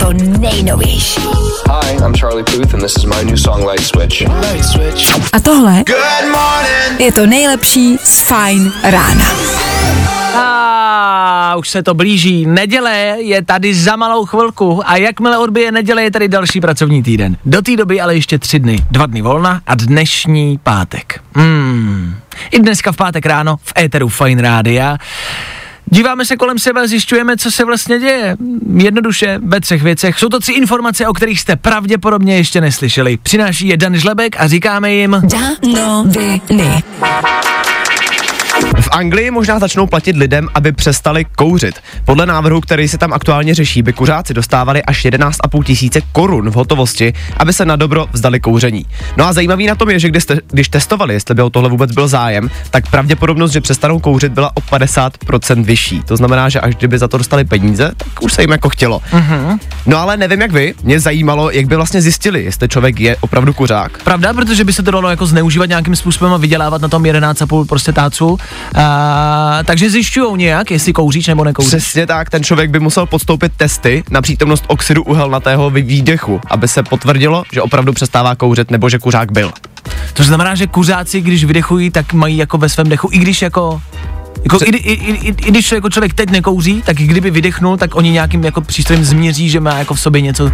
To nejnovější. Hi, I'm Charlie Puth and this is my new song Light Switch. Light Switch. A tohle je to nejlepší z Fajn rána. A už se to blíží. Neděle je tady za malou chvilku a jakmile odbije neděle, je tady další pracovní týden. Do té doby ale ještě tři dny. Dva dny volna a dnešní pátek. Hmm. I dneska v pátek ráno v éteru Fajn rádia. Díváme se kolem sebe a zjišťujeme, co se vlastně děje. Jednoduše, ve třech věcech. Jsou to tři informace, o kterých jste pravděpodobně ještě neslyšeli. Přináší je Dan Žlebek a říkáme jim... Danoviny. V Anglii možná začnou platit lidem, aby přestali kouřit. Podle návrhu, který se tam aktuálně řeší, by kuřáci dostávali až jedenáct a půl tisíce korun v hotovosti, aby se na dobro vzdali kouření. No a zajímavý na tom je, že když, te- když testovali, jestli by o tohle vůbec byl zájem, tak pravděpodobnost, že přestanou kouřit, byla o padesát procent vyšší. To znamená, že až kdyby za to dostali peníze, tak už se jim jako chtělo. Mm-hmm. No ale nevím jak vy, mě zajímalo, jak by vlastně zjistili, jestli člověk je opravdu kuřák. Pravda, protože by se to dalo jako zneužívat nějakým způsobem a vydělávat na tom jedenáct a půl prostě táců. A, takže zjišťujou nějak, jestli kouříš nebo nekouříš. Přesně tak, ten člověk by musel podstoupit testy na přítomnost oxidu uhelnatého ve výdechu, aby se potvrdilo, že opravdu přestává kouřit nebo že kuřák byl. To znamená, že kuřáci, když vydechují, tak mají jako ve svém dechu, i když jako... Jako, i, i, i, i, I když jako člověk teď nekouří, tak kdyby vydechnul, tak oni nějakým jako přístrojem změří, že má jako v sobě něco.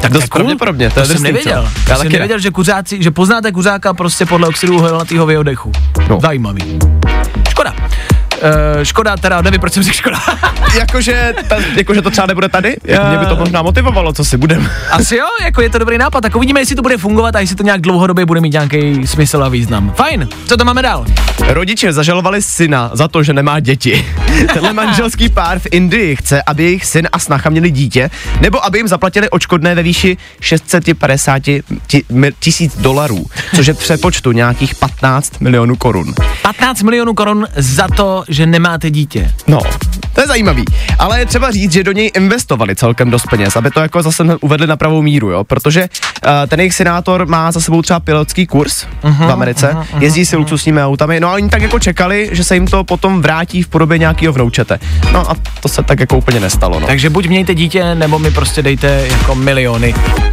Tak dost pravděpodobně, to, to jsem nevěděl. Já jsem nevěděl, že kuřáci, že poznáte kuřáka prostě podle oxidu uhelnatého ve výdechu. No. Zajímavý. Škoda. Uh, škoda teda, nevím, proč jsem řekl škoda. Jakože jako, to třeba nebude tady? Jako, mě by to možná motivovalo, co si budeme. Asi jo, jako je to dobrý nápad, tak uvidíme, jestli to bude fungovat a jestli to nějak dlouhodobě bude mít nějaký smysl a význam. Fajn, co to máme dál? Rodiče zažalovali syna za to, že nemá děti. Tenhle manželský pár v Indii chce, aby jejich syn a snacha měli dítě, nebo aby jim zaplatili odškodné ve výši šest set padesát tisíc dolarů, což je přepočtu nějakých patnáct milionů korun. patnáct milionů korun za to, že nemáte dítě. No, to je zajímavý, ale je třeba říct, že do něj investovali celkem dost peněz, aby to jako zase uvedli na pravou míru, jo, protože uh, ten jejich senátor má za sebou třeba pilotský kurz uh-huh, v Americe, uh-huh, uh-huh, jezdí si luxusními autami, no a oni tak jako čekali, že se jim to potom vrátí v podobě nějakého vnoučete. No a to se tak jako úplně nestalo, no. Takže buď mějte dítě, nebo mi prostě dejte jako miliony. Uh,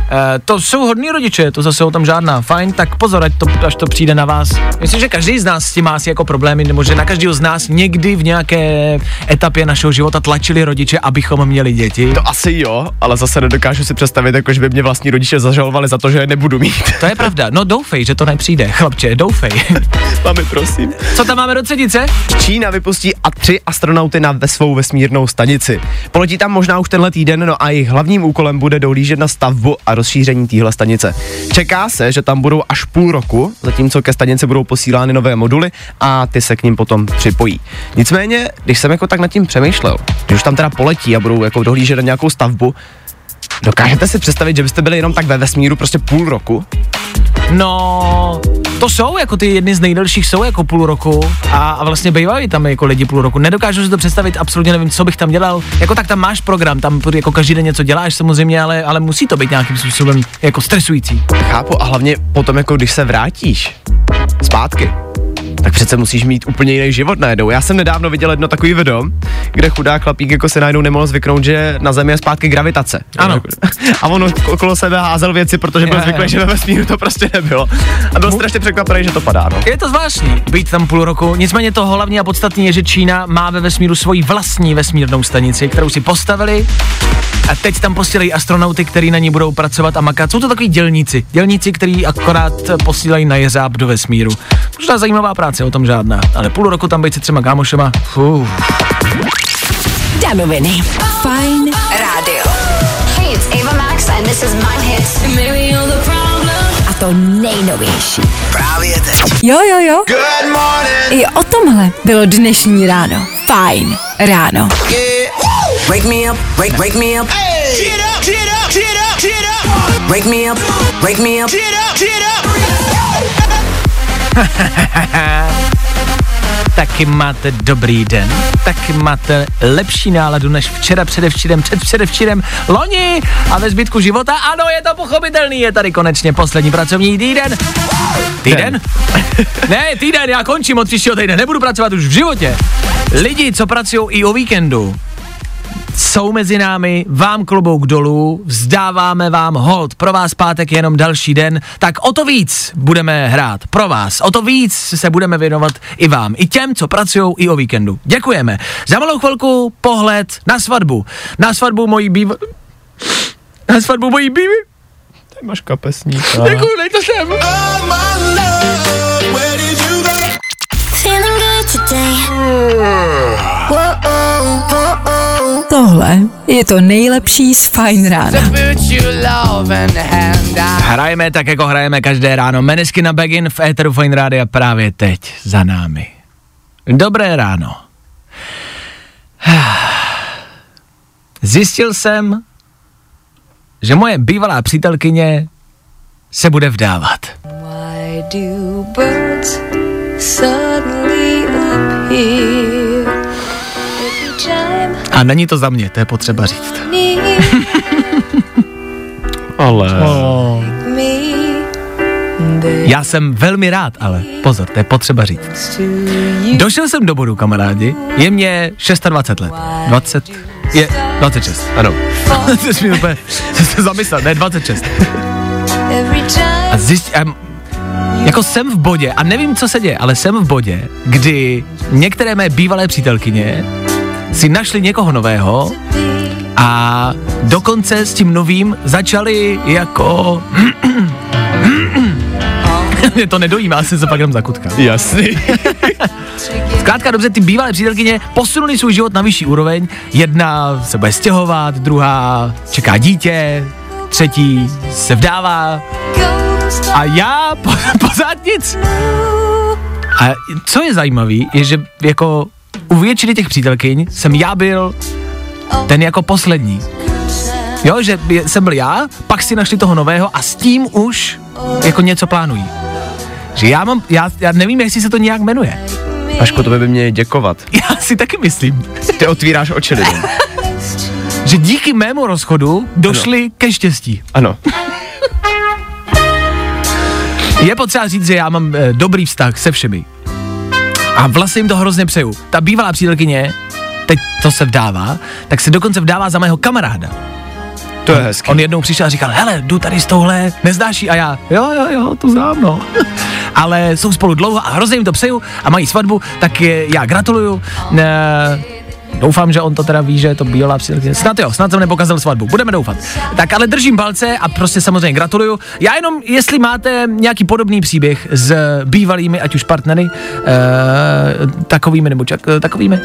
to jsou hodní rodiče, to zase o tom žádná. Fajn, tak pozor, ať to, až to přijde na vás. Myslím, že každý z nás s tím má asi jako problémy, nebo že na každého z nás někdy v nějaké etapě našeho života tlačili rodiče, abychom měli děti. To asi jo, ale zase nedokážu si představit, jako že by mě vlastní rodiče zažalovali za to, že je nebudu mít. To je pravda. No doufej, že to nepřijde, chlapče, doufej. Mami, prosím. Co tam máme do třetice? Čína vypustí a tři astronauty na ve svou vesmírnou stanici. Poletí tam možná už tenhle týden, no a jejich hlavním úkolem bude dohlížet na stavbu a rozšíření téhle stanice. Čeká se, že tam budou až půl roku, zatímco ke stanici budou posílány nové moduly a ty se k nim potom připojí. Nicméně, když jsem jako tak nad tím přemýšlel, když už tam teda poletí a budou jako dohlížet na nějakou stavbu, dokážete si představit, že byste byli jenom tak ve vesmíru prostě půl roku? No, to jsou jako ty jedny z nejdelších jsou jako půl roku a, a vlastně bývají tam jako lidi půl roku. Nedokážu si to představit, absolutně nevím, co bych tam dělal. Jako tak tam máš program, tam jako každý den něco děláš samozřejmě, ale, ale musí to být nějakým způsobem jako stresující. Chápu a hlavně potom jako když se vrátíš zpátky. tak přece musíš mít úplně jiný život najednou. Já jsem nedávno viděl jedno takový video, kde chudá chlapík jako se najednou nemohl zvyknout, že na Zemi je zpátky gravitace. Ano. A on okolo sebe házel věci, protože byl zvyklý, že ve vesmíru to prostě nebylo. A byl strašně překvapený, že to padá. No. Je to zvláštní být tam půl roku. Nicméně to hlavní a podstatné je, že Čína má ve vesmíru svoji vlastní vesmírnou stanici, kterou si postavili. A teď tam posílají astronauty, kteří na ní budou pracovat a makat. Jsou to takový dělníci. Dělníci, kteří akorát posílají na jeřáb do vesmíru. Možná zajímavá práce, o tom žádná. Ale půl roku tam být se třema kámošema. Fuh. Dáme viny. Fajn rádio. Hey, it's Ava Max and this is my hits. A to nejnovější. Právě teď. Jo, jo, jo. Good morning. I o tomhle bylo dnešní ráno. Fajn ráno. Yeah. Break me up, break, break me up. Hey! Get up, get up, get up, get up. Break me up, break me up. Get up, get up. Taky máte dobrý den. Taky máte lepší náladu než včera, předevčírem, předpředevčírem, loni a ve zbytku života. Ano, je to pochopitelný, je tady konečně poslední pracovní týden. Týden? Ne, týden, já končím od příštího týdne, nebudu pracovat už v životě. Lidi, co pracují i o víkendu, jsou mezi námi, vám klobouk dolů, vzdáváme vám hold. Pro vás pátek je jenom další den, tak o to víc budeme hrát pro vás, o to víc se budeme věnovat i vám, i těm, co pracují i o víkendu. Děkujeme. Za malou chvilku pohled na svatbu. Na svatbu mojí býv... Na svatbu mojí býv... Tady máš kapesníka. Děkuju, dej to sem. Tohle je to nejlepší z Fajn rána. Hrajeme tak, jako hrajeme každé ráno. Menesky na Begin v éteru Fajn rádia právě teď za námi. Dobré ráno. Zjistil jsem, že moje bývalá přítelkyně se bude vdávat. Why do birds suddenly appear? A není to za mě, to je potřeba říct. Ale... Oh. Já jsem velmi rád, ale pozor, to je potřeba říct. Došel jsem do bodu, kamarádi, je mě dvacet šest let. dvacet... je... dvacet šest, ano. To jsi mi úplně... se zamyslel, ne, dvacet šest. A zjistím... Jako jsem v bodě, a nevím, co se děje, ale jsem v bodě, kdy některé mé bývalé přítelkyně si našli někoho nového a dokonce s tím novým začali jako... Mě to nedojímá, se pak jenom zakutka. Jasný. Zkrátka dobře, ty bývalé přítelkyně posunuli svůj život na vyšší úroveň. Jedna se bude stěhovat, druhá čeká dítě, třetí se vdává a já po, pořád nic. A co je zajímavý, je, že jako... U většiny těch přítelkyň jsem já byl ten jako poslední. Jo, že jsem byl já, pak si našli toho nového a s tím už jako něco plánují. Že já mám, já, já nevím, jestli se to nějak jmenuje. Pašku, to by mě děkovat. Já si taky myslím. Ty otvíráš oči lidem. Že díky mému rozchodu došli ano. ke štěstí. Ano. Je potřeba říct, že já mám eh, dobrý vztah se všemi. A vlastně jim to hrozně přeju. Ta bývalá přítelkyně, teď to se vdává, tak se dokonce vdává za mého kamaráda. To je hezký. On jednou přišel a říkal, hele, jdu tady s touhle, neznáš jí? A já, jo, jo, jo, to znám, no. Ale jsou spolu dlouho a hrozně jim to přeju a mají svatbu, tak je, já gratuluju. Ne, doufám, že on to teda ví, že je to bývalá přítelkyně. Snad jo, snad jsem nepokazil svatbu, budeme doufat. Tak ale držím palce a prostě samozřejmě gratuluju. Já jenom, jestli máte nějaký podobný příběh s bývalými, ať už partnery, eh, takovými nebo čak, takovými.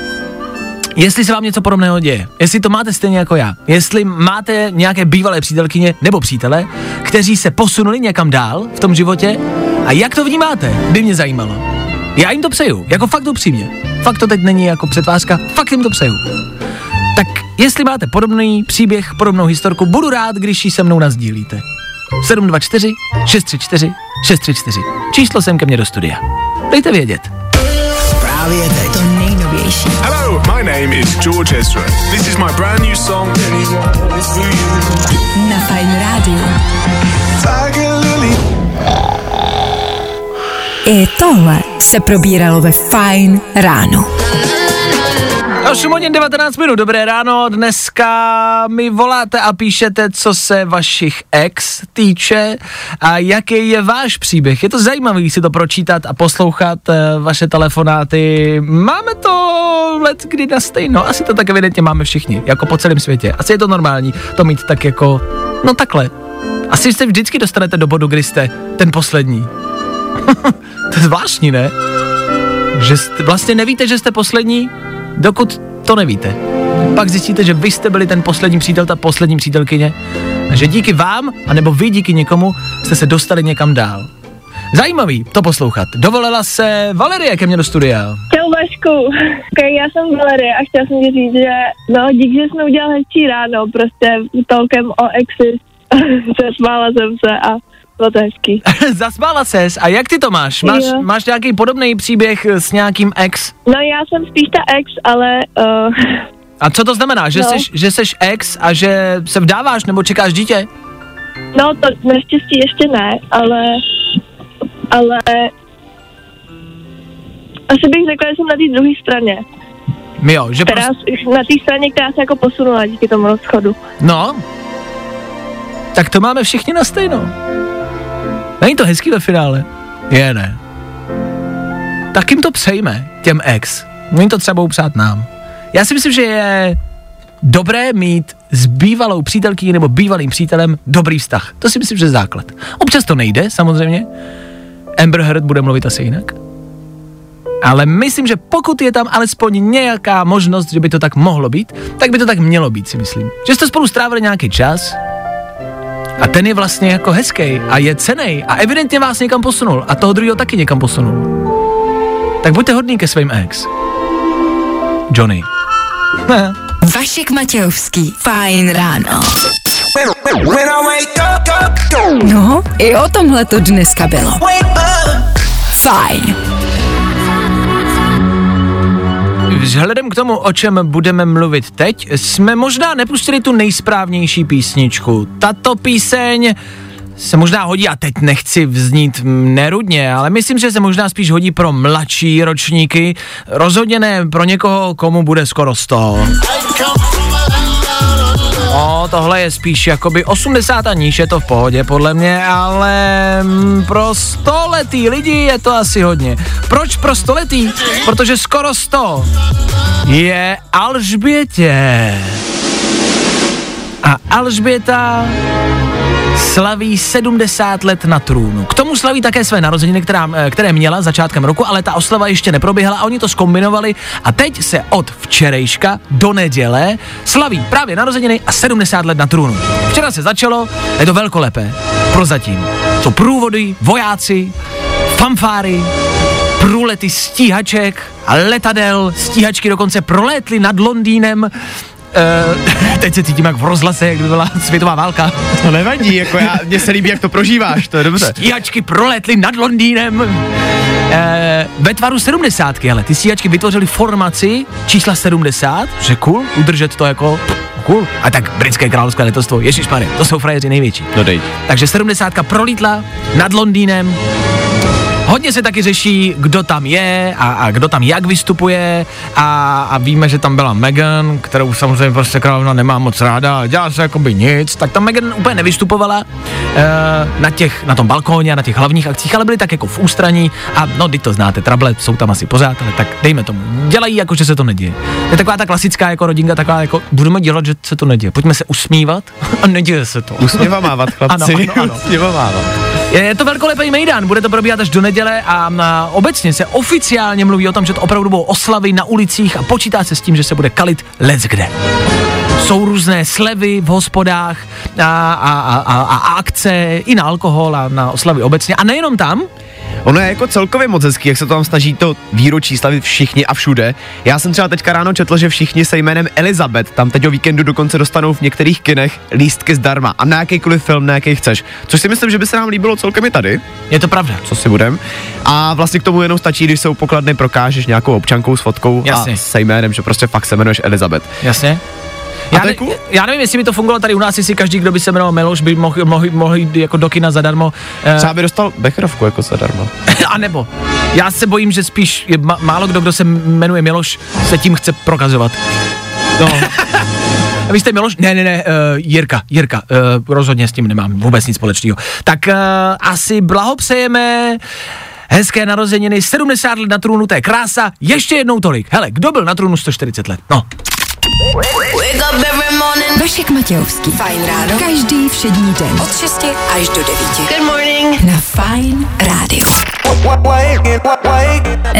Jestli se vám něco podobného děje, jestli to máte stejně jako já, jestli máte nějaké bývalé přítelkyně nebo přítele, kteří se posunuli někam dál v tom životě a jak to vnímáte, by mě zajímalo. Já jim to přeju, jako fakt upřímně. Fakt to teď není jako přetvářka, fakt jim to přeju. Tak jestli máte podobný příběh, podobnou historku, budu rád, když ji se mnou nazdílíte. sedm dva čtyři šest tři čtyři šest tři čtyři. Číslo sem ke mně do studia. Dejte vědět. Právě teď. To nejnovější. Hello, my name is George Ezra. This is my brand new song. Na Fajn rádiu. I tohle se probíralo ve Fajn ráno. osm hodin devatenáct minut, dobré ráno, dneska mi voláte a píšete, co se vašich ex týče a jaký je váš příběh. Je to zajímavý si to pročítat a poslouchat vaše telefonáty. Máme to let kdy na stejno, asi to tak evidentně máme všichni, jako po celém světě. Asi je to normální to mít tak jako, no takhle. Asi se vždycky dostanete do bodu, kdy jste ten poslední. To je zvláštní, ne? Že jste, vlastně nevíte, že jste poslední, dokud to nevíte. Pak zjistíte, že vy jste byli ten poslední přítel, ta poslední přítelkyně, a že díky vám, anebo vy díky někomu, jste se dostali někam dál. Zajímavý to poslouchat. Dovolila se Valerie ke mně do studia. Čau Vašku. Okay, já jsem Valerie a chtěla jsem ti říct, že no, díky, že jsme udělali hezčí ráno, prostě talkem o exis. Zasmála jsem se a bylo to hezký. Zasmála ses? A jak ty to máš? Máš, máš nějaký podobný příběh s nějakým ex? No já jsem spíš ta ex, ale... Uh, a co to znamená? Že, no. seš, že seš ex a že se vdáváš nebo čekáš dítě? No to naštěstí ještě ne, ale... Ale... Asi bych řekla, že jsem na té druhé straně. Jo, že která, prostě... Na té straně, která se jako posunula díky tomu rozchodu. No... Tak to máme všichni na stejno. Není to hezký ve finále? Je, ne. Tak jim to přejme, těm ex. Není to třeba přát nám. Já si myslím, že je dobré mít s bývalou přítelkyní nebo bývalým přítelem dobrý vztah. To si myslím, že je základ. Občas to nejde, samozřejmě. Amber Heard bude mluvit asi jinak. Ale myslím, že pokud je tam alespoň nějaká možnost, že by to tak mohlo být, tak by to tak mělo být, si myslím. Že jste spolu strávili nějaký čas... A ten je vlastně jako hezký a je cenej a evidentně vás někam posunul a toho druhého taky někam posunul. Tak buďte hodný ke svým ex. Johnny. Vašek Matějovský. Fajn ráno. No, i o tomhle to dneska bylo. Fajn. Vzhledem k tomu, o čem budeme mluvit teď, jsme možná nepustili tu nejsprávnější písničku. Tato píseň se možná hodí, a teď nechci vznít nerudně, ale myslím, že se možná spíš hodí pro mladší ročníky, rozhodně ne pro někoho, komu bude skoro sto. No, tohle je spíš jakoby osmdesát a níž je to v pohodě podle mě, ale pro stoletý lidi je to asi hodně. Proč pro stoletý? Protože skoro sto je Alžbětě. A Alžběta slaví sedmdesát let na trůnu. K tomu slaví také své narozeniny, která, které měla začátkem roku, ale ta oslava ještě neproběhla a oni to zkombinovali a teď se od včerejška do neděle slaví právě narozeniny a sedmdesát let na trůnu. Včera se začalo, je to velkolepé, prozatím. Jsou průvody, vojáci, fanfáry, průlety stíhaček a letadel, stíhačky dokonce prolétly nad Londýnem. Uh, teď se cítím jak v rozhlase, jak by byla světová válka. To nevadí, jako já, mně se líbí, jak to prožíváš, to je dobře. Stíhačky prolétly nad Londýnem. Uh, ve tvaru sedmdesátky, ale ty stíhačky vytvořily formaci čísla sedmdesát, že cool, udržet to jako cool. A tak britské královské letectvo, ježišmarja, to jsou frajeři největší. No dej. Takže sedmdesátka prolítla nad Londýnem. Hodně se taky řeší, kdo tam je a, a kdo tam jak vystupuje a, a víme, že tam byla Meghan, kterou samozřejmě prostě královna nemá moc ráda a dělá se jakoby nic, tak tam Meghan úplně nevystupovala e, na, těch, na tom balkóně a na těch hlavních akcích, ale byly tak jako v ústraní a no, vy to znáte, trable jsou tam asi pořád, ale tak dejme tomu, dělají jako, že se to neděje. Je taková ta klasická jako rodinka, taková jako budeme dělat, že se to neděje, pojďme se usmívat a neděje se to. Usměva mávat, chlapci, ano, ano, ano. Usměva mávat. Je to velkolepý mejdan, bude to probíhat až do neděle a obecně se oficiálně mluví o tom, že to opravdu budou oslavy na ulicích a počítá se s tím, že se bude kalit leckde. Jsou různé slevy v hospodách a, a, a, a, a akce i na alkohol a na oslavy obecně a nejenom tam. Ono je jako celkově moc hezký, jak se to tam snaží to výročí slavit všichni a všude. Já jsem třeba teďka ráno četl, že všichni se jménem Elizabeth tam teď o víkendu dokonce dostanou v některých kinech lístky zdarma a na jakýkoliv film, na jaký chceš. Což si myslím, že by se nám líbilo celkem i tady. Je to pravda. Co si budem. A vlastně k tomu jenom stačí, když se u pokladny prokážeš nějakou občankou s fotkou. Jasně. A se jménem, že prostě fakt se jmenuješ Elizabeth. Jasně. Já, ne, já nevím, jestli by to fungovalo tady u nás, jestli každý, kdo by se jmenoval Miloš, by mohl mohl jít jako do kina zadarmo. Třeba by dostal becherovku jako zadarmo. A nebo Já se bojím, že spíš je ma- málo kdo, kdo se jmenuje Miloš, se tím chce prokazovat. No. A vy jste Miloš? Ne, ne, ne, uh, Jirka, Jirka, uh, rozhodně s tím nemám vůbec nic společného. Tak uh, asi blahopřejeme, hezké narozeniny, sedmdesát let na trůnu, to je krása, ještě jednou tolik. Hele, kdo byl na trůnu sto čtyřicet let? No. Vašek Matějovský, Fajn ráno, každý všední den od šesti až do devíti. Good morning na Fajn rádiu.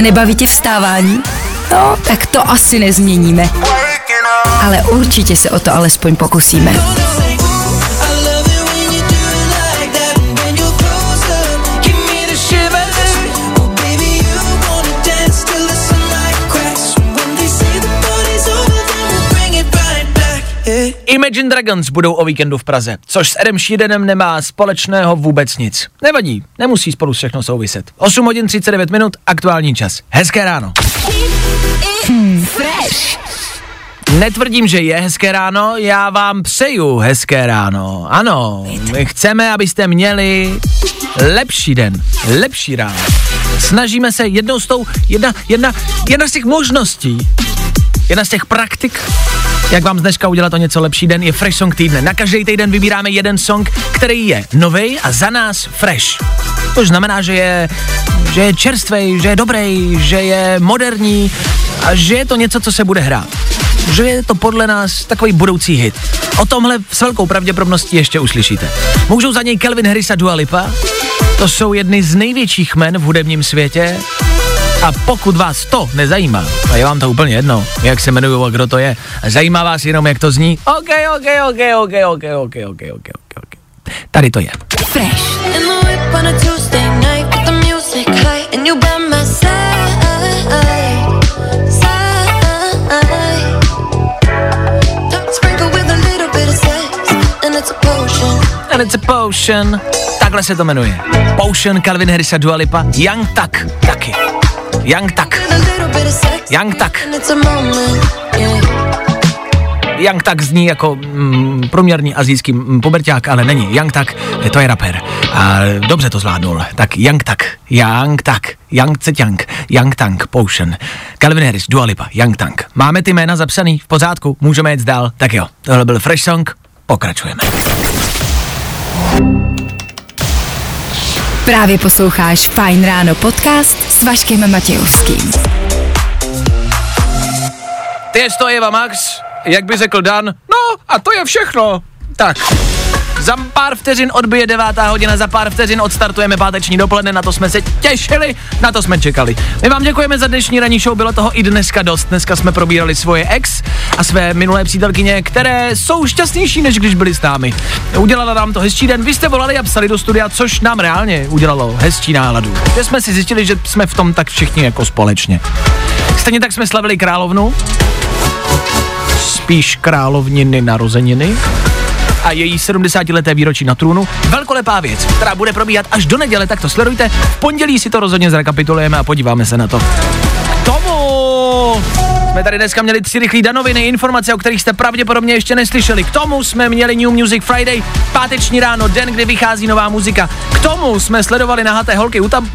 Nebaví tě vstávání? No, tak to asi nezměníme. Ale určitě se o to alespoň pokusíme. Imagine Dragons budou o víkendu v Praze, což s Edem Sheeranem nemá společného vůbec nic. Nevadí, nemusí spolu všechno souviset. osm hodin třicet devět minut, aktuální čas. Hezké ráno. Hmm. Fresh. Netvrdím, že je hezké ráno, já vám přeju hezké ráno. Ano, my chceme, abyste měli lepší den, lepší ráno. Snažíme se jednou z tou, jedna, jedna, jedna z těch možností, jedna z těch praktik, jak vám dneska udělat o něco lepší den, je Fresh Song týdne. Na každý týden vybíráme jeden song, který je novej a za nás fresh. To znamená, že je, že je čerstvej, že je dobrý, že je moderní a že je to něco, co se bude hrát. Že je to podle nás takový budoucí hit. O tomhle s velkou pravděpodobností ještě uslyšíte. Můžou za něj Calvin Harris a Dua Lipa. To jsou jedny z největších jmen v hudebním světě. A pokud vás to nezajímá, a je vám to úplně jedno, jak se jmenuju a kdo to je, zajímá vás jenom, jak to zní, OK, OK, OK, OK, OK, OK, OK, OK, OK. Tady to je. Fresh. And it's a potion. Takhle se to jmenuje. Potion, Calvin Harris a Dua Lipa. Young Tak taky. Young Tak. Young Tak. Young Tak zní jako mm, průměrný asijský mm, puberťák, ale není. Young Tak, to je rapper. A dobře to zvládnul. Tak Young Tak. Young Tak. Young Cetjank. Young Tak. Potion. Calvin Harris, Dua Lipa. Young Tak. Máme ty jména zapsaný? V pořádku? Můžeme jít dál? Tak jo. Tohle byl Fresh Song. Pokračujeme. Právě posloucháš Fajn ráno podcast s Vaškem Matějovským. Teď to Eva Max, jak by řekl Dan, no a to je všechno. Tak, za pár vteřin odbije devátá hodina, za pár vteřin odstartujeme páteční dopoledne, na to jsme se těšili, na to jsme čekali. My vám děkujeme za dnešní ranní show, bylo toho i dneska dost. Dneska jsme probírali svoje ex a své minulé přítelkyně, které jsou šťastnější, než když byli s námi. Udělala nám to hezčí den, vy jste volali a psali do studia, což nám reálně udělalo hezčí náladu. Že jsme si zjistili, že jsme v tom tak všichni jako společně. Stejně tak jsme slavili královnu, spíš královniny narozeniny, a její sedmdesátileté výročí na trůnu. Velkolepá věc, která bude probíhat až do neděle, tak to sledujte. V pondělí si to rozhodně zrekapitulujeme a podíváme se na to. K tomu jsme tady dneska měli tři rychlé danoviny, informace, o kterých jste pravděpodobně ještě neslyšeli. K tomu jsme měli New Music Friday, páteční ráno, den, kdy vychází nová muzika. K tomu jsme sledovali nahaté holky u tam...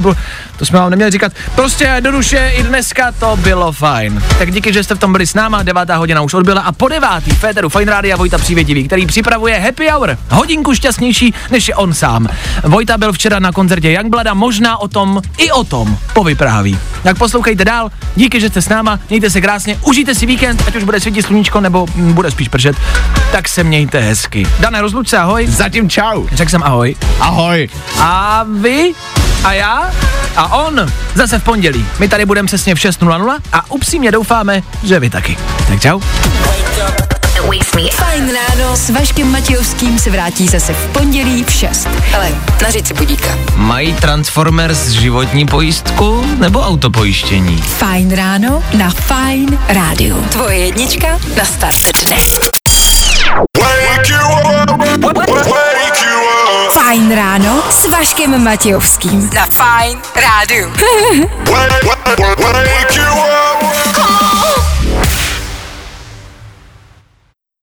To jsme vám neměli říkat. Prostě jednoduše i dneska to bylo fajn. Tak díky, že jste v tom byli s náma. Devátá hodina už odbyla a po devátý Féteru Fajn rádia Vojta Přívětivý, který připravuje Happy Hour. Hodinku šťastnější, než je on sám. Vojta byl včera na koncertě Youngbluda, možná o tom i o tom povypráví. Tak poslouchejte dál. Díky, že jste s náma. Mějte se krásně. Užijte si víkend, ať už bude svítit sluníčko nebo m, bude spíš pršet. Tak se mějte hezky. Dane, rozluč se, ahoj. Zatím čau. Řekl jsem ahoj. Ahoj. A vy? A já? A on? Zase v pondělí. My tady budeme přesně v šest nula nula a upřímně doufáme, že vy taky. Tak čau. Fajn ráno s Vaškem Matějovským se vrátí zase v pondělí v šest. Ale nařiď si budíka. Mají Transformers životní pojistku nebo autopojištění? Fajn ráno na Fajn rádiu. Tvoje jednička na start dne. Wake you up, wake you up. Fajn ráno s Vaškem Matějovským na Fajn rádiu.